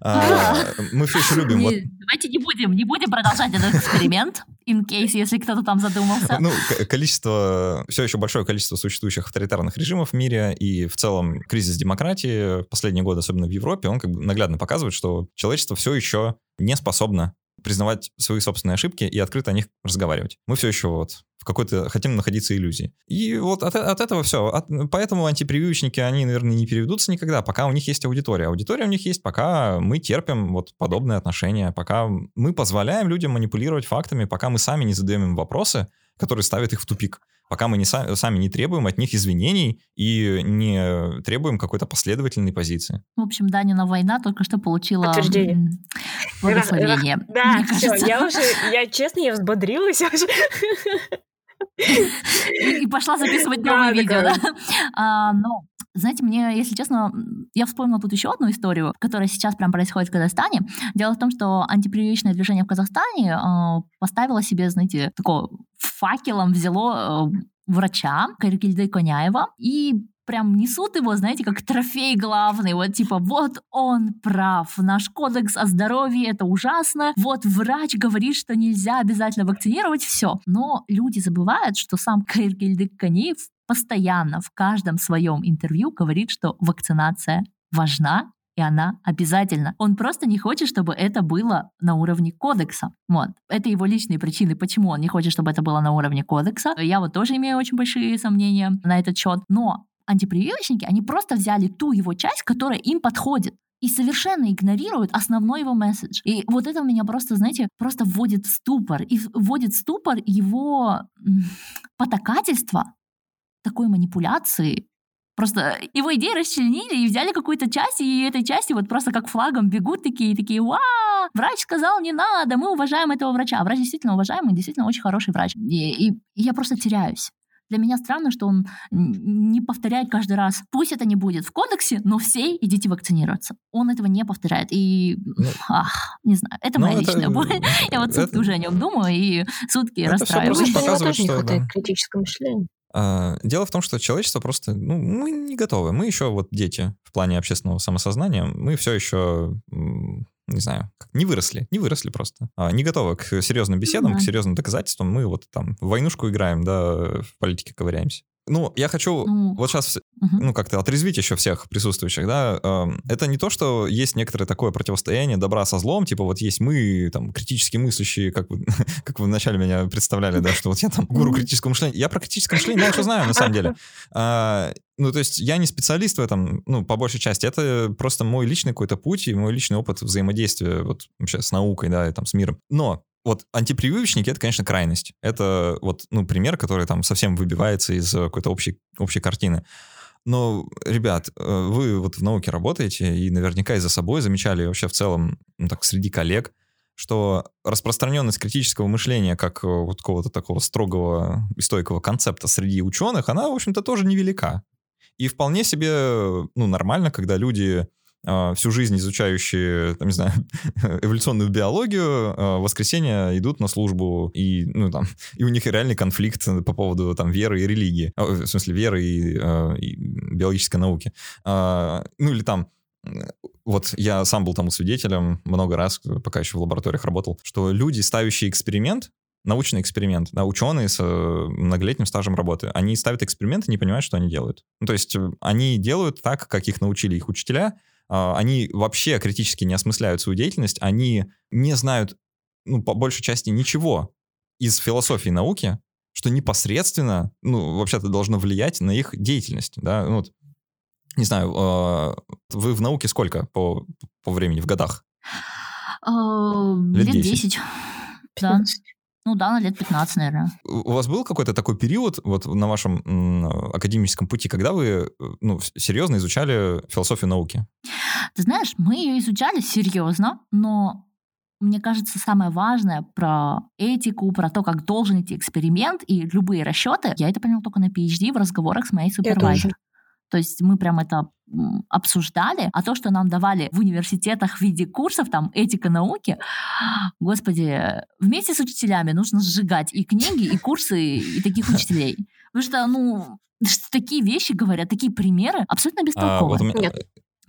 Мы все еще любим... Давайте не будем продолжать этот эксперимент, in case, если кто-то там задумался. Ну, все еще большое количество существующих авторитарных режимов в мире, и в целом кризис демократии в последние годы, особенно в Европе, он как бы наглядно показывает, что человечество все еще не способно признавать свои собственные ошибки и открыто о них разговаривать. Мы все еще вот в какой-то хотим находиться иллюзии. И вот от этого все. Поэтому антипрививочники, они, наверное, не переведутся никогда, пока у них есть аудитория. Аудитория у них есть, пока мы терпим вот подобные отношения, пока мы позволяем людям манипулировать фактами, пока мы сами не задаем им вопросы, которые ставят их в тупик. Пока мы сами не требуем от них извинений и не требуем какой-то последовательной позиции. В общем, Данина война только что получила подтверждение. Благословение. Да, все, я честно взбодрилась. И пошла записывать новое видео. Но, знаете, мне, если честно, я вспомнила тут еще одну историю, которая сейчас прям происходит в Казахстане. Дело в том, что антипрививочное движение в Казахстане поставило себе, знаете, такое... факелом взяло врача Кайргельды Коняева и прям несут его, знаете, как трофей главный, вот типа вот он прав, наш кодекс о здоровье это ужасно, вот врач говорит, что нельзя обязательно вакцинировать, все. Но люди забывают, что сам Кайргельды Коняев постоянно в каждом своем интервью говорит, что вакцинация важна, и она обязательно. Он просто не хочет, чтобы это было на уровне кодекса. Вот. Это его личные причины, почему он не хочет, чтобы это было на уровне кодекса. Я вот тоже имею очень большие сомнения на этот счет. Но антипрививочники, они просто взяли ту его часть, которая им подходит, и совершенно игнорируют основной его месседж. И вот это меня просто, знаете, просто вводит в ступор. И вводит в ступор его потакательство такой манипуляции. Просто его идеи расчленили и взяли какую-то часть, и этой части вот просто как флагом бегут такие, «Уа! Врач сказал, не надо, мы уважаем этого врача». Врач действительно уважаемый, действительно очень хороший врач. И я просто теряюсь. Для меня странно, что он не повторяет каждый раз. Пусть это не будет в кодексе, но все идите вакцинироваться. Он этого не повторяет. И, не знаю, это моя личная боль. Я вот сутки уже о нем думаю, и сутки расстраиваюсь. Потому что у него тоже не хватает критического мышления. Дело в том, что человечество просто... мы не готовы. Мы еще вот дети в плане общественного самосознания. Мы все еще, не знаю, не выросли просто. Не готовы к серьезным беседам, к серьезным доказательствам. Мы вот там в войнушку играем, да, в политике ковыряемся. Я хочу вот сейчас, как-то отрезвить еще всех присутствующих, да, это не то, что есть некоторое такое противостояние добра со злом, типа вот есть мы, там, критически мыслящие, как вы вначале меня представляли, да, что вот я там гуру критического мышления, я про критическое мышление мало что знаю, на самом деле, то есть я не специалист в этом, по большей части, это просто мой личный какой-то путь и мой личный опыт взаимодействия вот вообще с наукой, да, и там с миром, но... Вот антипрививочники — это, конечно, крайность. Это вот, пример, который там совсем выбивается из какой-то общей картины. Но, ребят, вы вот в науке работаете и наверняка и за собой замечали вообще в целом, так, среди коллег, что распространенность критического мышления как вот какого-то такого строгого и стойкого концепта среди ученых, она, в общем-то, тоже невелика. И вполне себе, нормально, когда люди... всю жизнь изучающие, там, не знаю, эволюционную биологию, в воскресенье идут на службу, и, и у них реальный конфликт по поводу, там, веры и религии, в смысле, веры и биологической науки. Или там, вот я сам был тому свидетелем много раз, пока еще в лабораториях работал, что люди, ставящие эксперимент, научный эксперимент, да, ученые с многолетним стажем работы, они ставят эксперименты и не понимают, что они делают. То есть они делают так, как их научили их учителя, они вообще критически не осмысляют свою деятельность, они не знают, по большей части, ничего из философии науки, что непосредственно, вообще-то должно влиять на их деятельность, да, не знаю, вы в науке сколько по времени, в годах? Лет 10. 15. Ну, да, на лет 15, наверное. У вас был какой-то такой период вот на вашем академическом пути, когда вы серьезно изучали философию науки? Ты знаешь, мы ее изучали серьезно, но... Мне кажется, самое важное про этику, про то, как должен идти эксперимент и любые расчеты, я это поняла только на PhD в разговорах с моей супервайзером. То есть мы прям это обсуждали. А то, что нам давали в университетах в виде курсов, там, этика науки, господи, вместе с учителями нужно сжигать и книги, и курсы, и таких учителей. Потому что, такие вещи говорят, такие примеры абсолютно бестолковые.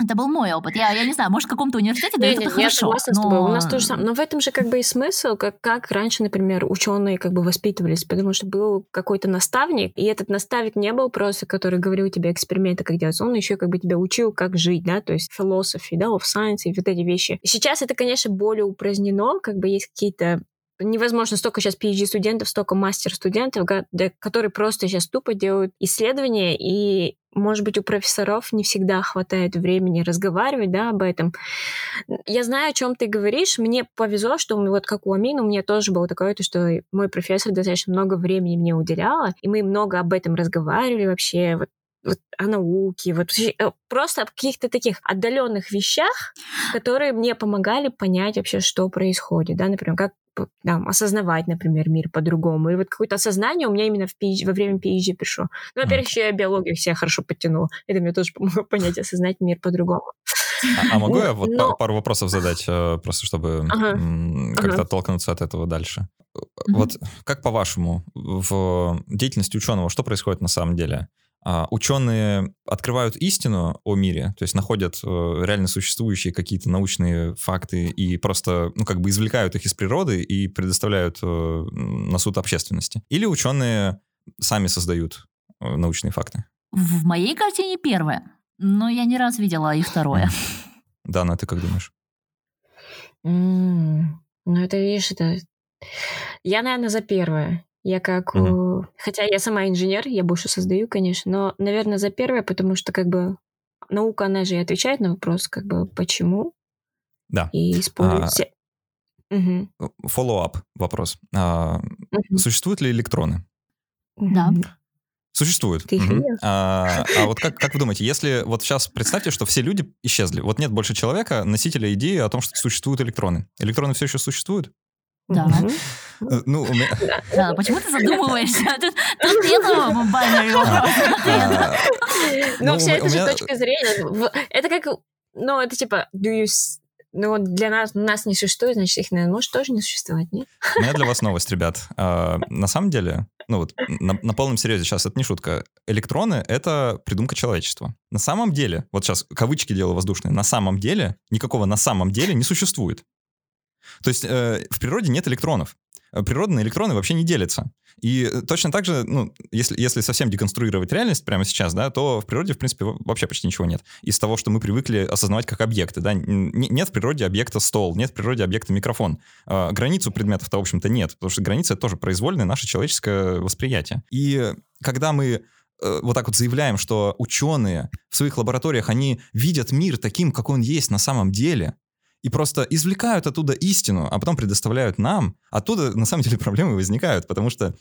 Это был мой опыт. Я не знаю, может, в каком-то университете дают это хорошо. Я согласна с тобой. У нас тоже самое. Но в этом же и смысл, как раньше, например, ученые воспитывались, потому что был какой-то наставник, и этот наставник не был просто, который говорил тебе эксперименты, как делать. Он еще тебя учил, как жить, да, то есть философии, да, of science и вот эти вещи. И сейчас это, конечно, более упразднено, есть какие-то... Невозможно столько сейчас PhD-студентов, столько мастер-студентов, которые просто сейчас тупо делают исследования, и, может быть, у профессоров не всегда хватает времени разговаривать, да, об этом. Я знаю, о чем ты говоришь. Мне повезло, что вот как у Амины, у меня тоже было такое, что мой профессор достаточно много времени мне уделяла, и мы много об этом разговаривали вообще, о науке, просто о каких-то таких отдаленных вещах, которые мне помогали понять вообще, что происходит, да, например, как осознавать, например, мир по-другому. И какое-то осознание у меня именно во время PhD пришло. Во-первых, еще я биологию себя хорошо подтянула. Это мне тоже помогло понять, осознать мир по-другому. А могу я пару вопросов задать, просто чтобы как-то оттолкнуться от этого дальше? Вот как, по-вашему, в деятельности ученого что происходит на самом деле? Ученые открывают истину о мире, то есть находят реально существующие какие-то научные факты и просто, извлекают их из природы и предоставляют на суд общественности. Или ученые сами создают научные факты? В моей картине первое, но я не раз видела и второе. Дана, ты как думаешь? Это, видишь, это... Я, наверное, за первое. Я как... Хотя я сама инженер, я больше создаю, конечно, но, наверное, за первое, потому что наука, она же и отвечает на вопрос, почему. Да. И использует все... Follow-up вопрос. Существуют ли электроны? Да. Существуют. А вот как вы думаете, если вот сейчас представьте, что все люди исчезли, вот нет больше человека, носителя идеи о том, что существуют электроны. Электроны все еще существуют? Да. Почему ты задумываешься? Тут нету бинарного вопроса. Но вся эта же точка зрения, это для нас не существует, значит, их, наверное, может тоже не существовать, нет? У меня для вас новость, ребят. На самом деле, на полном серьезе сейчас, это не шутка, электроны — это придумка человечества. На самом деле, вот сейчас кавычки делаю воздушные, на самом деле, никакого на самом деле не существует. То есть в природе нет электронов. Природа на электроны вообще не делится. И точно так же, если совсем деконструировать реальность прямо сейчас, да, то в природе, в принципе, вообще почти ничего нет. Из того, что мы привыкли осознавать как объекты. Да? Нет в природе объекта стол, нет в природе объекта микрофон. Границу предметов-то, в общем-то, нет, потому что граница — это тоже произвольное наше человеческое восприятие. И когда мы вот так вот заявляем, что ученые в своих лабораториях, они видят мир таким, как он есть на самом деле, и просто извлекают оттуда истину, а потом предоставляют нам. Оттуда, на самом деле, проблемы возникают, потому что...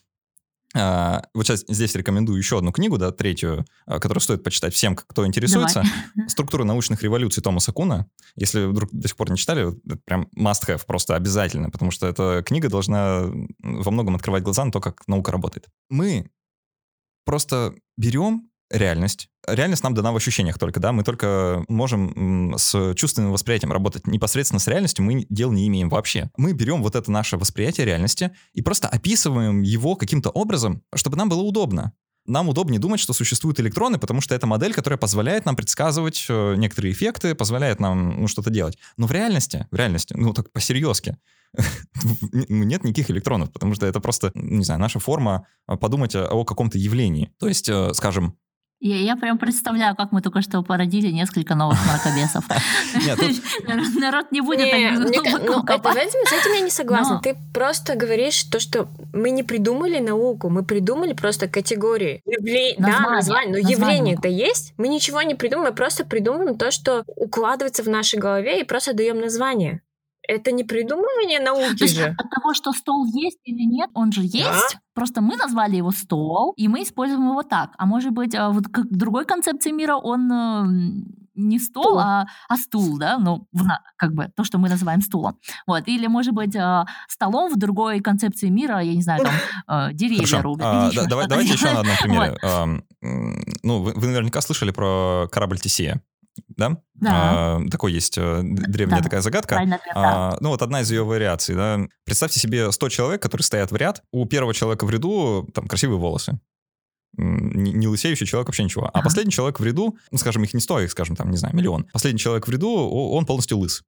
вот сейчас здесь рекомендую еще одну книгу, да, третью, которую стоит почитать всем, кто интересуется. Давай. «Структура научных революций» Томаса Куна. Если вдруг до сих пор не читали, это прям must-have, просто обязательно, потому что эта книга должна во многом открывать глаза на то, как наука работает. Мы просто берем... Реальность нам дана в ощущениях только, да, мы только можем с чувственным восприятием работать. Непосредственно с реальностью мы дел не имеем вообще. Мы берем вот это наше восприятие реальности и просто описываем его каким-то образом, чтобы нам было удобно. Нам удобнее думать, что существуют электроны, потому что это модель, которая позволяет нам предсказывать некоторые эффекты, позволяет нам что-то делать. Но в реальности, так по-серьезки, нет никаких электронов, потому что это просто, не знаю, наша форма подумать о каком-то явлении. То есть, скажем... Я прям представляю, как мы только что породили несколько новых мракобесов. Народ не будет так глупо. С этим я не согласна. Ты просто говоришь то, что мы не придумали науку, мы придумали просто категории. Да, название, но явление-то есть. Мы ничего не придумали, мы просто придумываем то, что укладывается в нашей голове, и просто даем название. Это не придумывание науки. То есть же. От того, что стол есть или нет, он же есть. Да? Просто мы назвали его стол, и мы используем его так. А может быть, вот к другой концепции мира он не стол, а стул, да? Ну, как бы то, что мы называем стулом. Вот. Или, может быть, столом в другой концепции мира, я не знаю, там деревья рубят. Давайте еще на одном примере. Ну, вы наверняка слышали про корабль Тесея. Да? Да. Такой есть древняя такая загадка. Ну вот одна из ее вариаций. Да? Представьте себе 100 человек, которые стоят в ряд. У первого человека в ряду там красивые волосы. Не лысеющий человек, вообще ничего. А последний человек в ряду, ну, скажем, их не 100, их, скажем, там, не знаю, миллион. Последний человек в ряду, он полностью лыс.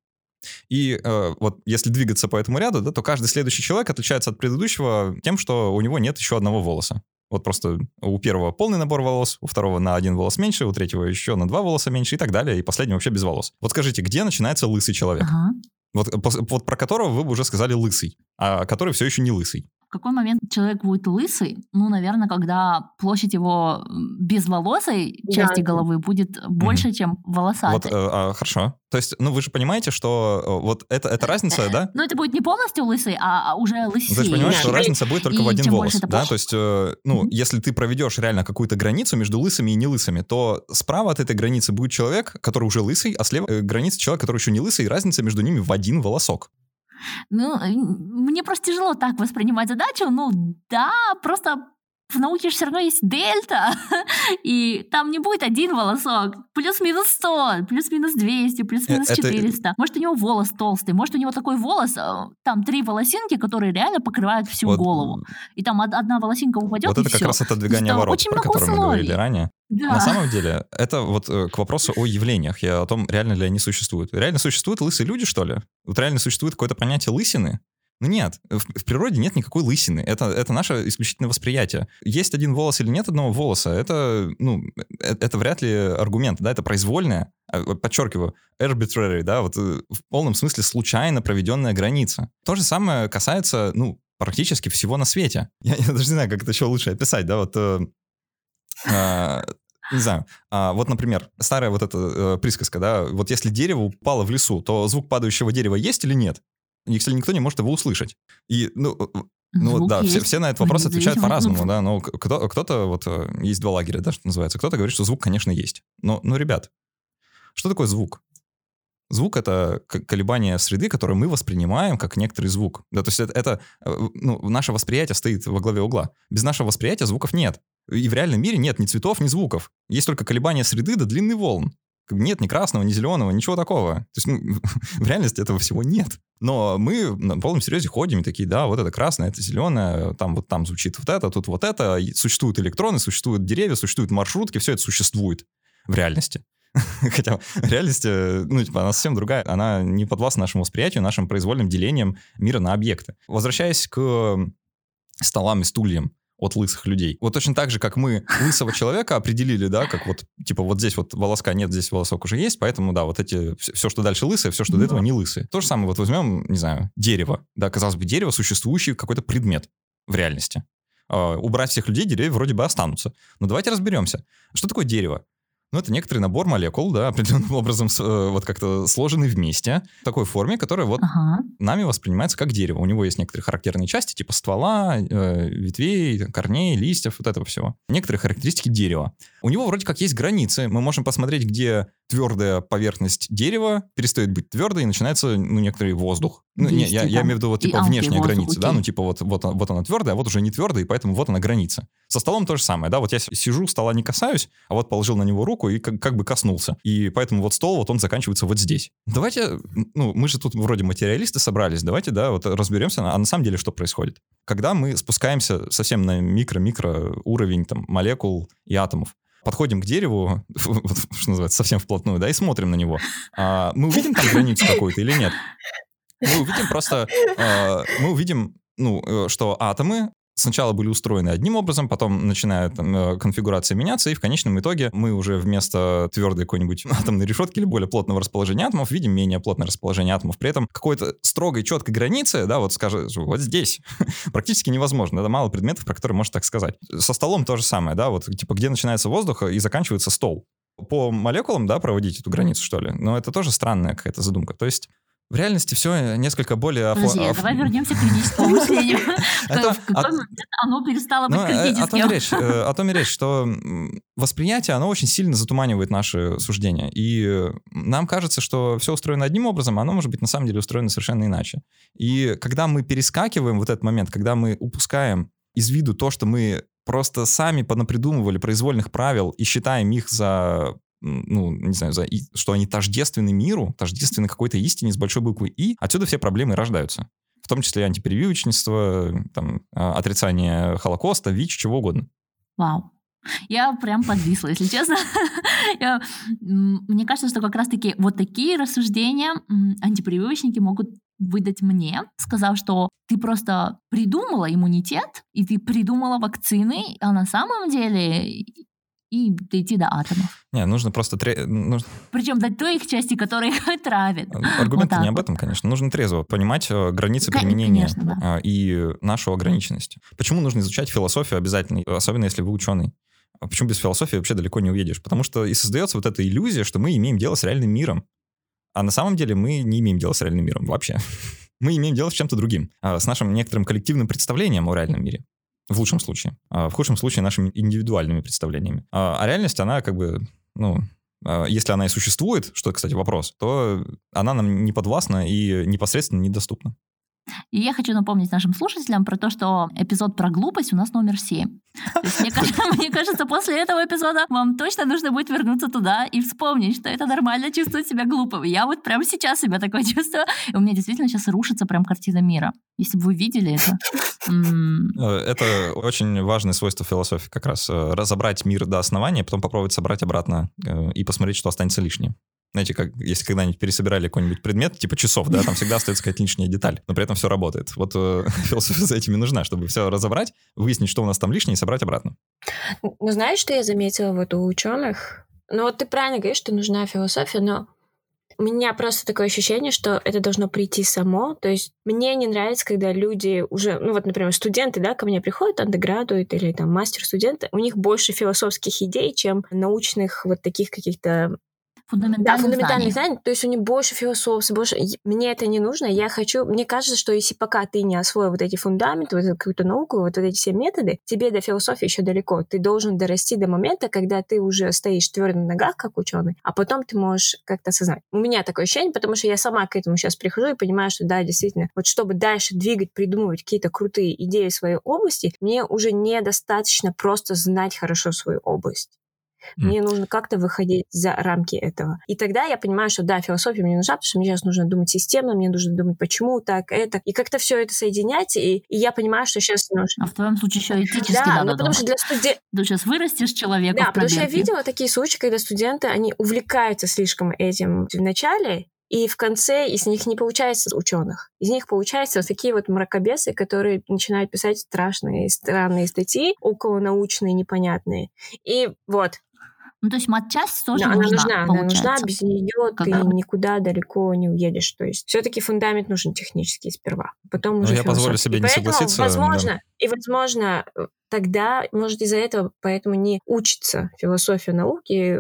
И вот если двигаться по этому ряду, да, то каждый следующий человек отличается от предыдущего тем, что у него нет еще одного волоса. Вот просто у первого полный набор волос, у второго на один волос меньше, у третьего еще на 2 волоса меньше и так далее, и последний вообще без волос. Вот скажите, где начинается лысый человек? Ага. Вот про которого вы бы уже сказали лысый, а который все еще не лысый. В какой момент человек будет лысый? Ну, наверное, когда площадь его безволосой части головы будет больше, чем волосатой. Вот, хорошо. То есть, ну, вы же понимаете, что вот это разница, да? Ну, это будет не полностью лысый, а уже лысый. Ты же понимаешь, что разница будет только в один волос, да? То есть, ну, если ты проведешь реально какую-то границу между лысыми и не лысыми, то справа от этой границы будет человек, который уже лысый, а слева граница человека, который еще не лысый, и разница между ними в один волосок. Ну, мне просто тяжело так воспринимать задачу, ну, да, просто... В науке же все равно есть дельта, и там не будет один волосок. Плюс-минус 100, плюс-минус 200, плюс-минус 400. Может, у него волос толстый, может, у него такой волос, там 3 волосинки, которые реально покрывают всю голову. И там одна волосинка упадет, вот и все. Вот это как раз отодвигание ворот, про которое мы говорили ранее. Да. На самом деле, это вот к вопросу о явлениях и о том, реально ли они существуют. Реально существуют лысые люди, что ли? Вот реально существует какое-то понятие лысины? Ну нет, в природе нет никакой лысины. Это наше исключительное восприятие. Есть один волос или нет одного волоса, это вряд ли аргумент, да, это произвольное, подчеркиваю, arbitrary, да, вот в полном смысле случайно проведенная граница. То же самое касается, ну, практически всего на свете. Я даже не знаю, как это еще лучше описать, да, вот... Не знаю. Вот, например, старая вот эта присказка, да, вот если дерево упало в лесу, то звук падающего дерева есть или нет? Если никто не может его услышать. И, ну да, все на этот вопрос отвечают по-разному, да, но кто-то, вот есть два лагеря, да, что называется, кто-то говорит, что звук, конечно, есть. Но, ребят, что такое звук? Звук — это колебание среды, которое мы воспринимаем как некоторый звук. Да, то есть это наше восприятие стоит во главе угла. Без нашего восприятия звуков нет. И в реальном мире нет ни цветов, ни звуков. Есть только колебание среды да длины волн. Нет ни красного, ни зеленого, ничего такого. То есть, в реальности этого всего нет. Но мы на полном серьезе ходим и такие, да, вот это красное, это зеленое, там вот там звучит вот это, тут вот это. Существуют электроны, существуют деревья, существуют маршрутки, все это существует в реальности. Хотя в реальности, она совсем другая. Она не подвластна нашему восприятию, нашим произвольным делением мира на объекты. Возвращаясь к столам и стульям от лысых людей. Вот точно так же, как мы лысого человека определили, да, как вот, типа, вот здесь вот волоска нет, здесь волосок уже есть, поэтому, да, вот эти, все, что дальше лысое, все, что до этого не лысое. То же самое, вот возьмем, не знаю, дерево, да, казалось бы, дерево, существующий какой-то предмет в реальности. Убрать всех людей, деревья вроде бы останутся. Но давайте разберемся, что такое дерево? Ну, это некоторый набор молекул, да, определенным образом вот как-то сложенный вместе, в такой форме, которая вот нами воспринимается как дерево. У него есть некоторые характерные части, типа ствола, ветвей, корней, листьев, вот этого всего. Некоторые характеристики дерева. У него вроде как есть границы. Мы можем посмотреть, где твердая поверхность дерева перестает быть твердой и начинается, некоторый воздух. Я имею в виду, вот, типа, внешняя граница, да, вот она твердая, а вот уже не твердая, и поэтому вот она граница. Со столом то же самое, да, вот я сижу, стола не касаюсь, а вот положил на него руку, и как бы коснулся. И поэтому вот стол, вот он заканчивается вот здесь. Давайте, мы же тут вроде материалисты собрались, давайте, да, вот разберемся, а на самом деле что происходит. Когда мы спускаемся совсем на микро-микро уровень там молекул и атомов, подходим к дереву, вот, что называется, совсем вплотную, да, и смотрим на него. Мы увидим там границу какую-то или нет? Мы увидим просто, что атомы сначала были устроены одним образом, потом начинает конфигурация меняться, и в конечном итоге мы уже вместо твердой какой-нибудь атомной решетки или более плотного расположения атомов видим менее плотное расположение атомов. При этом какой-то строгой, четкой границы, да, вот скажем, вот здесь практически невозможно. Это мало предметов, про которые можно так сказать. Со столом то же самое, да, вот типа где начинается воздух и заканчивается стол. По молекулам, да, проводить эту границу, что ли? Но это тоже странная какая-то задумка. То есть... В реальности все несколько более... Давай вернемся к критическому мышлению. В какой момент оно перестало быть критическим? О том и речь, что восприятие, оно очень сильно затуманивает наши суждения. И нам кажется, что все устроено одним образом, а оно может быть на самом деле устроено совершенно иначе. И когда мы перескакиваем вот этот момент, когда мы упускаем из виду то, что мы просто сами понапридумывали произвольных правил и считаем их за... что они тождественны миру, тождественны какой-то истине с большой буквы «и», отсюда все проблемы рождаются. В том числе антиперевивочничество, отрицание Холокоста, ВИЧ, чего угодно. Вау. Я прям подвисла, если честно. Мне кажется, что как раз-таки вот такие рассуждения антипрививочники могут выдать мне, сказав, что ты просто придумала иммунитет, и ты придумала вакцины, а на самом деле... и дойти до атомов. Не, нужно просто... Причем до той их части, которая их травит. Аргументы не об этом, конечно. Нужно трезво понимать границы применения и нашу ограниченность. Почему нужно изучать философию обязательно, особенно если вы ученый? Почему без философии вообще далеко не уедешь? Потому что и создается вот эта иллюзия, что мы имеем дело с реальным миром. А на самом деле мы не имеем дела с реальным миром вообще. Мы имеем дело с чем-то другим. С нашим некоторым коллективным представлением о реальном мире. В лучшем случае. В худшем случае нашими индивидуальными представлениями. А реальность, она если она и существует, что, кстати, вопрос, то она нам не подвластна и непосредственно недоступна. И я хочу напомнить нашим слушателям про то, что эпизод про глупость у нас номер 7. То есть, мне кажется, после этого эпизода вам точно нужно будет вернуться туда и вспомнить, что это нормально чувствовать себя глупым. Я вот прямо сейчас себя такое чувствую. И у меня действительно сейчас рушится прям картина мира. Если бы вы видели это... Это очень важное свойство философии как раз. Разобрать мир до основания, потом попробовать собрать обратно и посмотреть, что останется лишним. Знаете, как если когда-нибудь пересобирали какой-нибудь предмет, типа часов, да, там всегда остается какая-то лишняя деталь, но при этом все работает. Вот философия за этим и нужна, чтобы все разобрать, выяснить, что у нас там лишнее, и собрать обратно. Ну, знаешь, что я заметила вот у ученых? Ну, вот ты правильно говоришь, что нужна философия, но у меня просто такое ощущение, что это должно прийти само. То есть мне не нравится, когда люди уже, например, студенты, да, ко мне приходят, андеградуют или там мастер-студенты, у них больше философских идей, чем научных вот таких каких-то фундаментальных знаний. То есть у них больше философов, больше... Мне это не нужно. Я хочу... Мне кажется, что если пока ты не освоил вот эти фундаменты, вот какую-то науку, вот эти все методы, тебе до философии еще далеко. Ты должен дорасти до момента, когда ты уже стоишь твердо на ногах, как ученый, а потом ты можешь как-то осознать. У меня такое ощущение, потому что я сама к этому сейчас прихожу и понимаю, что да, действительно, вот чтобы дальше двигать, придумывать какие-то крутые идеи в своей области, мне уже недостаточно просто знать хорошо свою область. Мне нужно как-то выходить за рамки этого. И тогда я понимаю, что да, философия мне нужна, потому что мне сейчас нужно думать системно, мне нужно думать, почему так, это. И как-то все это соединять, и я понимаю, что сейчас нужно. А в твоем случае еще этически надо думать. Потому что для студентов... Ты сейчас вырастешь человека в пробирке. Да, потому что я видела такие случаи, когда студенты, они увлекаются слишком этим в начале, и в конце из них не получается ученых. Из них получаются вот такие вот мракобесы, которые начинают писать страшные, странные статьи, околонаучные, непонятные. И вот... Ну, то есть матчасть тоже нужна, без нее ты никуда далеко не уедешь. То есть все-таки фундамент нужен технический сперва. Потом уже я позволю себе не согласиться. Возможно, тогда, может, из-за этого поэтому не учится философия науки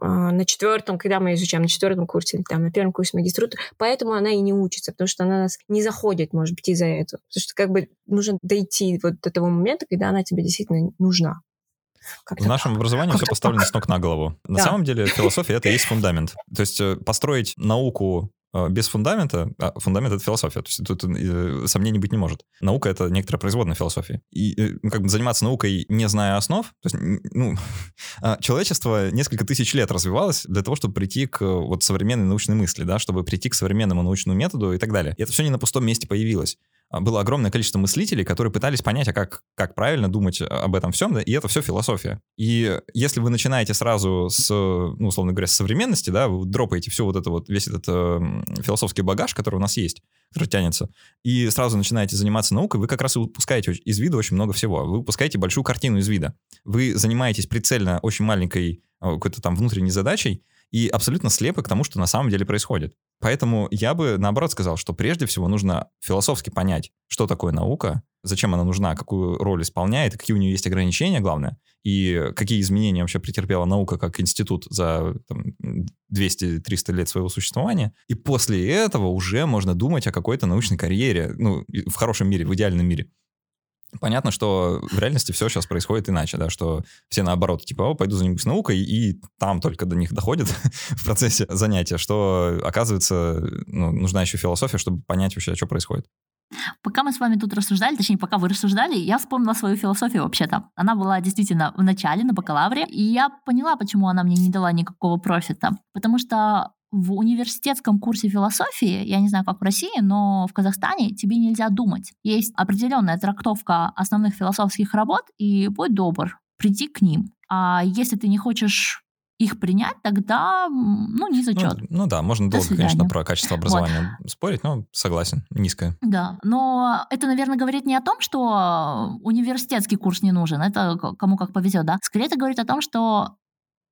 на четвертом, когда мы изучаем на четвертом курсе, или там на первом курсе магистратуры, поэтому она и не учится, потому что она нас не заходит, может быть, из-за этого. Потому что как бы нужно дойти вот до того момента, когда она тебе действительно нужна. Как-то в нашем образовании все поставлено с ног на голову. На самом деле философия — это и есть фундамент. То есть построить науку без фундамента... А фундамент — это философия. То есть тут сомнений быть не может. Наука — это некоторая производная философии. И заниматься наукой, не зная основ... То есть, человечество несколько тысяч лет развивалось для того, чтобы прийти к современной научной мысли, да, чтобы прийти к современному научному методу и так далее. И это все не на пустом месте появилось. Было огромное количество мыслителей, которые пытались понять, как правильно думать об этом всем, да, и это все философия. И если вы начинаете сразу с, условно говоря, с современности, да, вы дропаете всю весь этот философский багаж, который у нас есть, который тянется, и сразу начинаете заниматься наукой, вы как раз и упускаете из вида очень много всего. Вы упускаете большую картину из вида. Вы занимаетесь прицельно очень маленькой какой-то там внутренней задачей, и абсолютно слепы к тому, что на самом деле происходит. Поэтому я бы, наоборот, сказал, что прежде всего нужно философски понять, что такое наука, зачем она нужна, какую роль исполняет, какие у нее есть ограничения, главное, и какие изменения вообще претерпела наука как институт за 200-300 лет своего существования. И после этого уже можно думать о какой-то научной карьере, ну, в хорошем мире, в идеальном мире. Понятно, что в реальности все сейчас происходит иначе, да, что все наоборот, типа, пойду занимаюсь наукой, и там только до них доходит в процессе занятия, что, оказывается, ну, нужна еще философия, чтобы понять вообще, что происходит. Пока мы с вами тут рассуждали, точнее, пока вы рассуждали, я вспомнила свою философию вообще-то. Она была действительно в начале, на бакалавре, и я поняла, почему она мне не дала никакого профита. Потому что в университетском курсе философии, я не знаю, как в России, но в Казахстане тебе нельзя думать. Есть определенная трактовка основных философских работ, и будь добр, приди к ним. А если ты не хочешь их принять, тогда, ну, не зачет. Ну да, можно долго, конечно, про качество образования спорить, но согласен, низкое. Да, но это, наверное, говорит не о том, что университетский курс не нужен, это кому как повезет, да? Скорее это говорит о том, что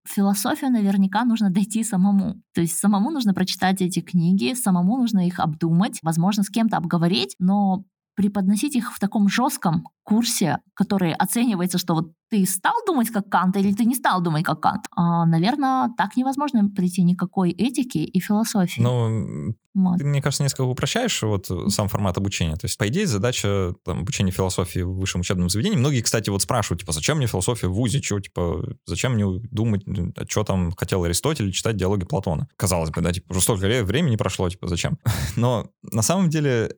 философию наверняка нужно дойти самому. То есть самому нужно прочитать эти книги, самому нужно их обдумать, возможно, с кем-то обговорить, но преподносить их в таком жестком курсе, который оценивается, что вот ты стал думать как Кант или ты не стал думать как Кант, наверное, так невозможно прийти никакой этики и философии. Ну, вот. Ты, мне кажется, несколько упрощаешь вот сам формат обучения. То есть, по идее, задача там, обучения философии в высшем учебном заведении. Многие, кстати, вот спрашивают, типа, зачем мне философия в вузе, чё, типа, зачем мне думать, что там хотел Аристотель, читать диалоги Платона. Казалось бы, да, типа, уже столько времени прошло, типа, зачем? Но на самом деле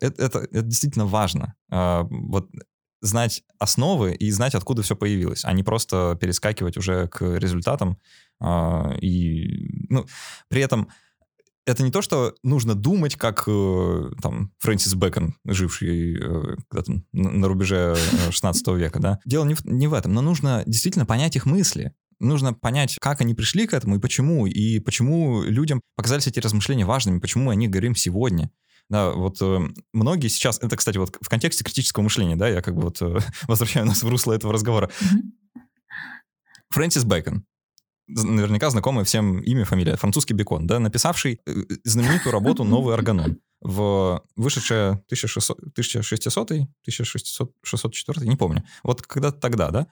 это действительно важно. Вот знать основы и знать, откуда все появилось, а не просто перескакивать уже к результатам. И, ну, при этом это не то, что нужно думать, как там Фрэнсис Бэкон, живший когда-то на рубеже 16 века. Да? Дело не в этом, но нужно действительно понять их мысли. Нужно понять, как они пришли к этому и почему людям показались эти размышления важными, почему мы о них говорим сегодня. Да, вот многие сейчас, это, кстати, вот в контексте критического мышления, да, я как бы вот возвращаю нас в русло этого разговора. Фрэнсис Бэкон, наверняка знакомое всем имя, фамилия, французский Бекон, да, написавший знаменитую работу «Новый органон», вышедшая 1600-1604, не помню, вот когда-то тогда, да.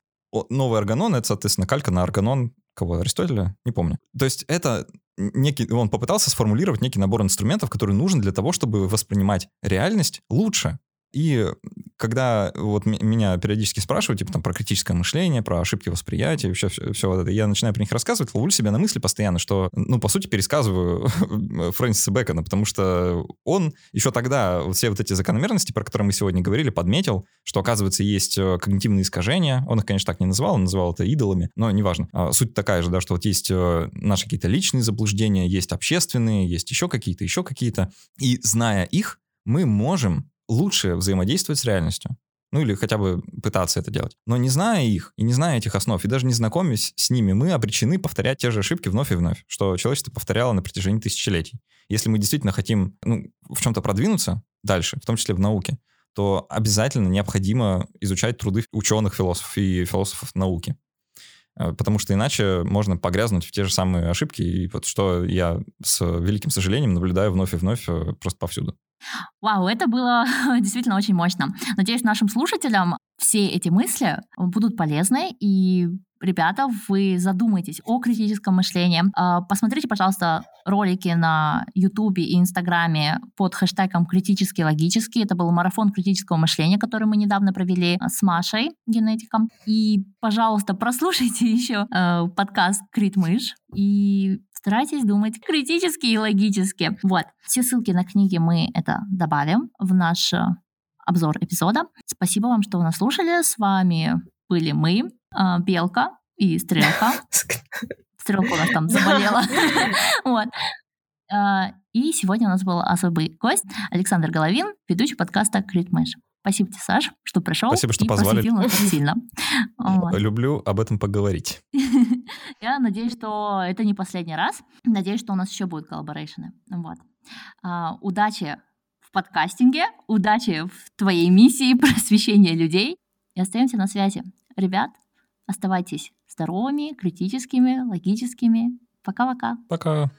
«Новый органон» — это, соответственно, калька на органон кого? Аристотеля? Не помню. То есть это некий... Он попытался сформулировать некий набор инструментов, который нужен для того, чтобы воспринимать реальность лучше. И когда вот меня периодически спрашивают, типа, там, про критическое мышление, про ошибки восприятия, вообще все вот это, я начинаю про них рассказывать, ловлю себя на мысли постоянно, что, ну, по сути, пересказываю Фрэнсиса Бэкона, потому что он еще тогда все вот эти закономерности, про которые мы сегодня говорили, подметил, что, оказывается, есть когнитивные искажения, он их, конечно, так не назвал, он называл это идолами, но неважно. Суть такая же, да, что вот есть наши какие-то личные заблуждения, есть общественные, есть еще какие-то, и, зная их, мы можем лучше взаимодействовать с реальностью. Ну, или хотя бы пытаться это делать. Но не зная их, и не зная этих основ, и даже не знакомясь с ними, мы обречены повторять те же ошибки вновь и вновь, что человечество повторяло на протяжении тысячелетий. Если мы действительно хотим, ну, в чем-то продвинуться дальше, в том числе в науке, то обязательно необходимо изучать труды ученых-философов и философов науки. Потому что иначе можно погрязнуть в те же самые ошибки, и вот что я с великим сожалением наблюдаю вновь и вновь просто повсюду. Вау, это было действительно очень мощно. Надеюсь, нашим слушателям все эти мысли будут полезны. И, ребята, вы задумайтесь о критическом мышлении. Посмотрите, пожалуйста, ролики на Ютубе и Инстаграме под хэштегом «критически-логически». Это был марафон критического мышления, который мы недавно провели с Машей, генетиком. И, пожалуйста, прослушайте еще подкаст «КритМышь». И старайтесь думать критически и логически. Вот. Все ссылки на книги мы это добавим в наш обзор эпизода. Спасибо вам, что вы нас слушали. С вами были мы, Белка и Стрелка. Стрелка у нас там заболела. Вот. И сегодня у нас был особый гость Александр Головин, ведущий подкаста «КритМышь». Спасибо тебе, Саш, что пришел. Спасибо, что позвали. Посвятил нас так сильно. Вот. Люблю об этом поговорить. Я надеюсь, что это не последний раз. Надеюсь, что у нас еще будут коллаборейшены. Вот. Удачи в подкастинге, удачи в твоей миссии просвещения людей. И остаемся на связи. Ребят, оставайтесь здоровыми, критическими, логическими. Пока-пока. Пока.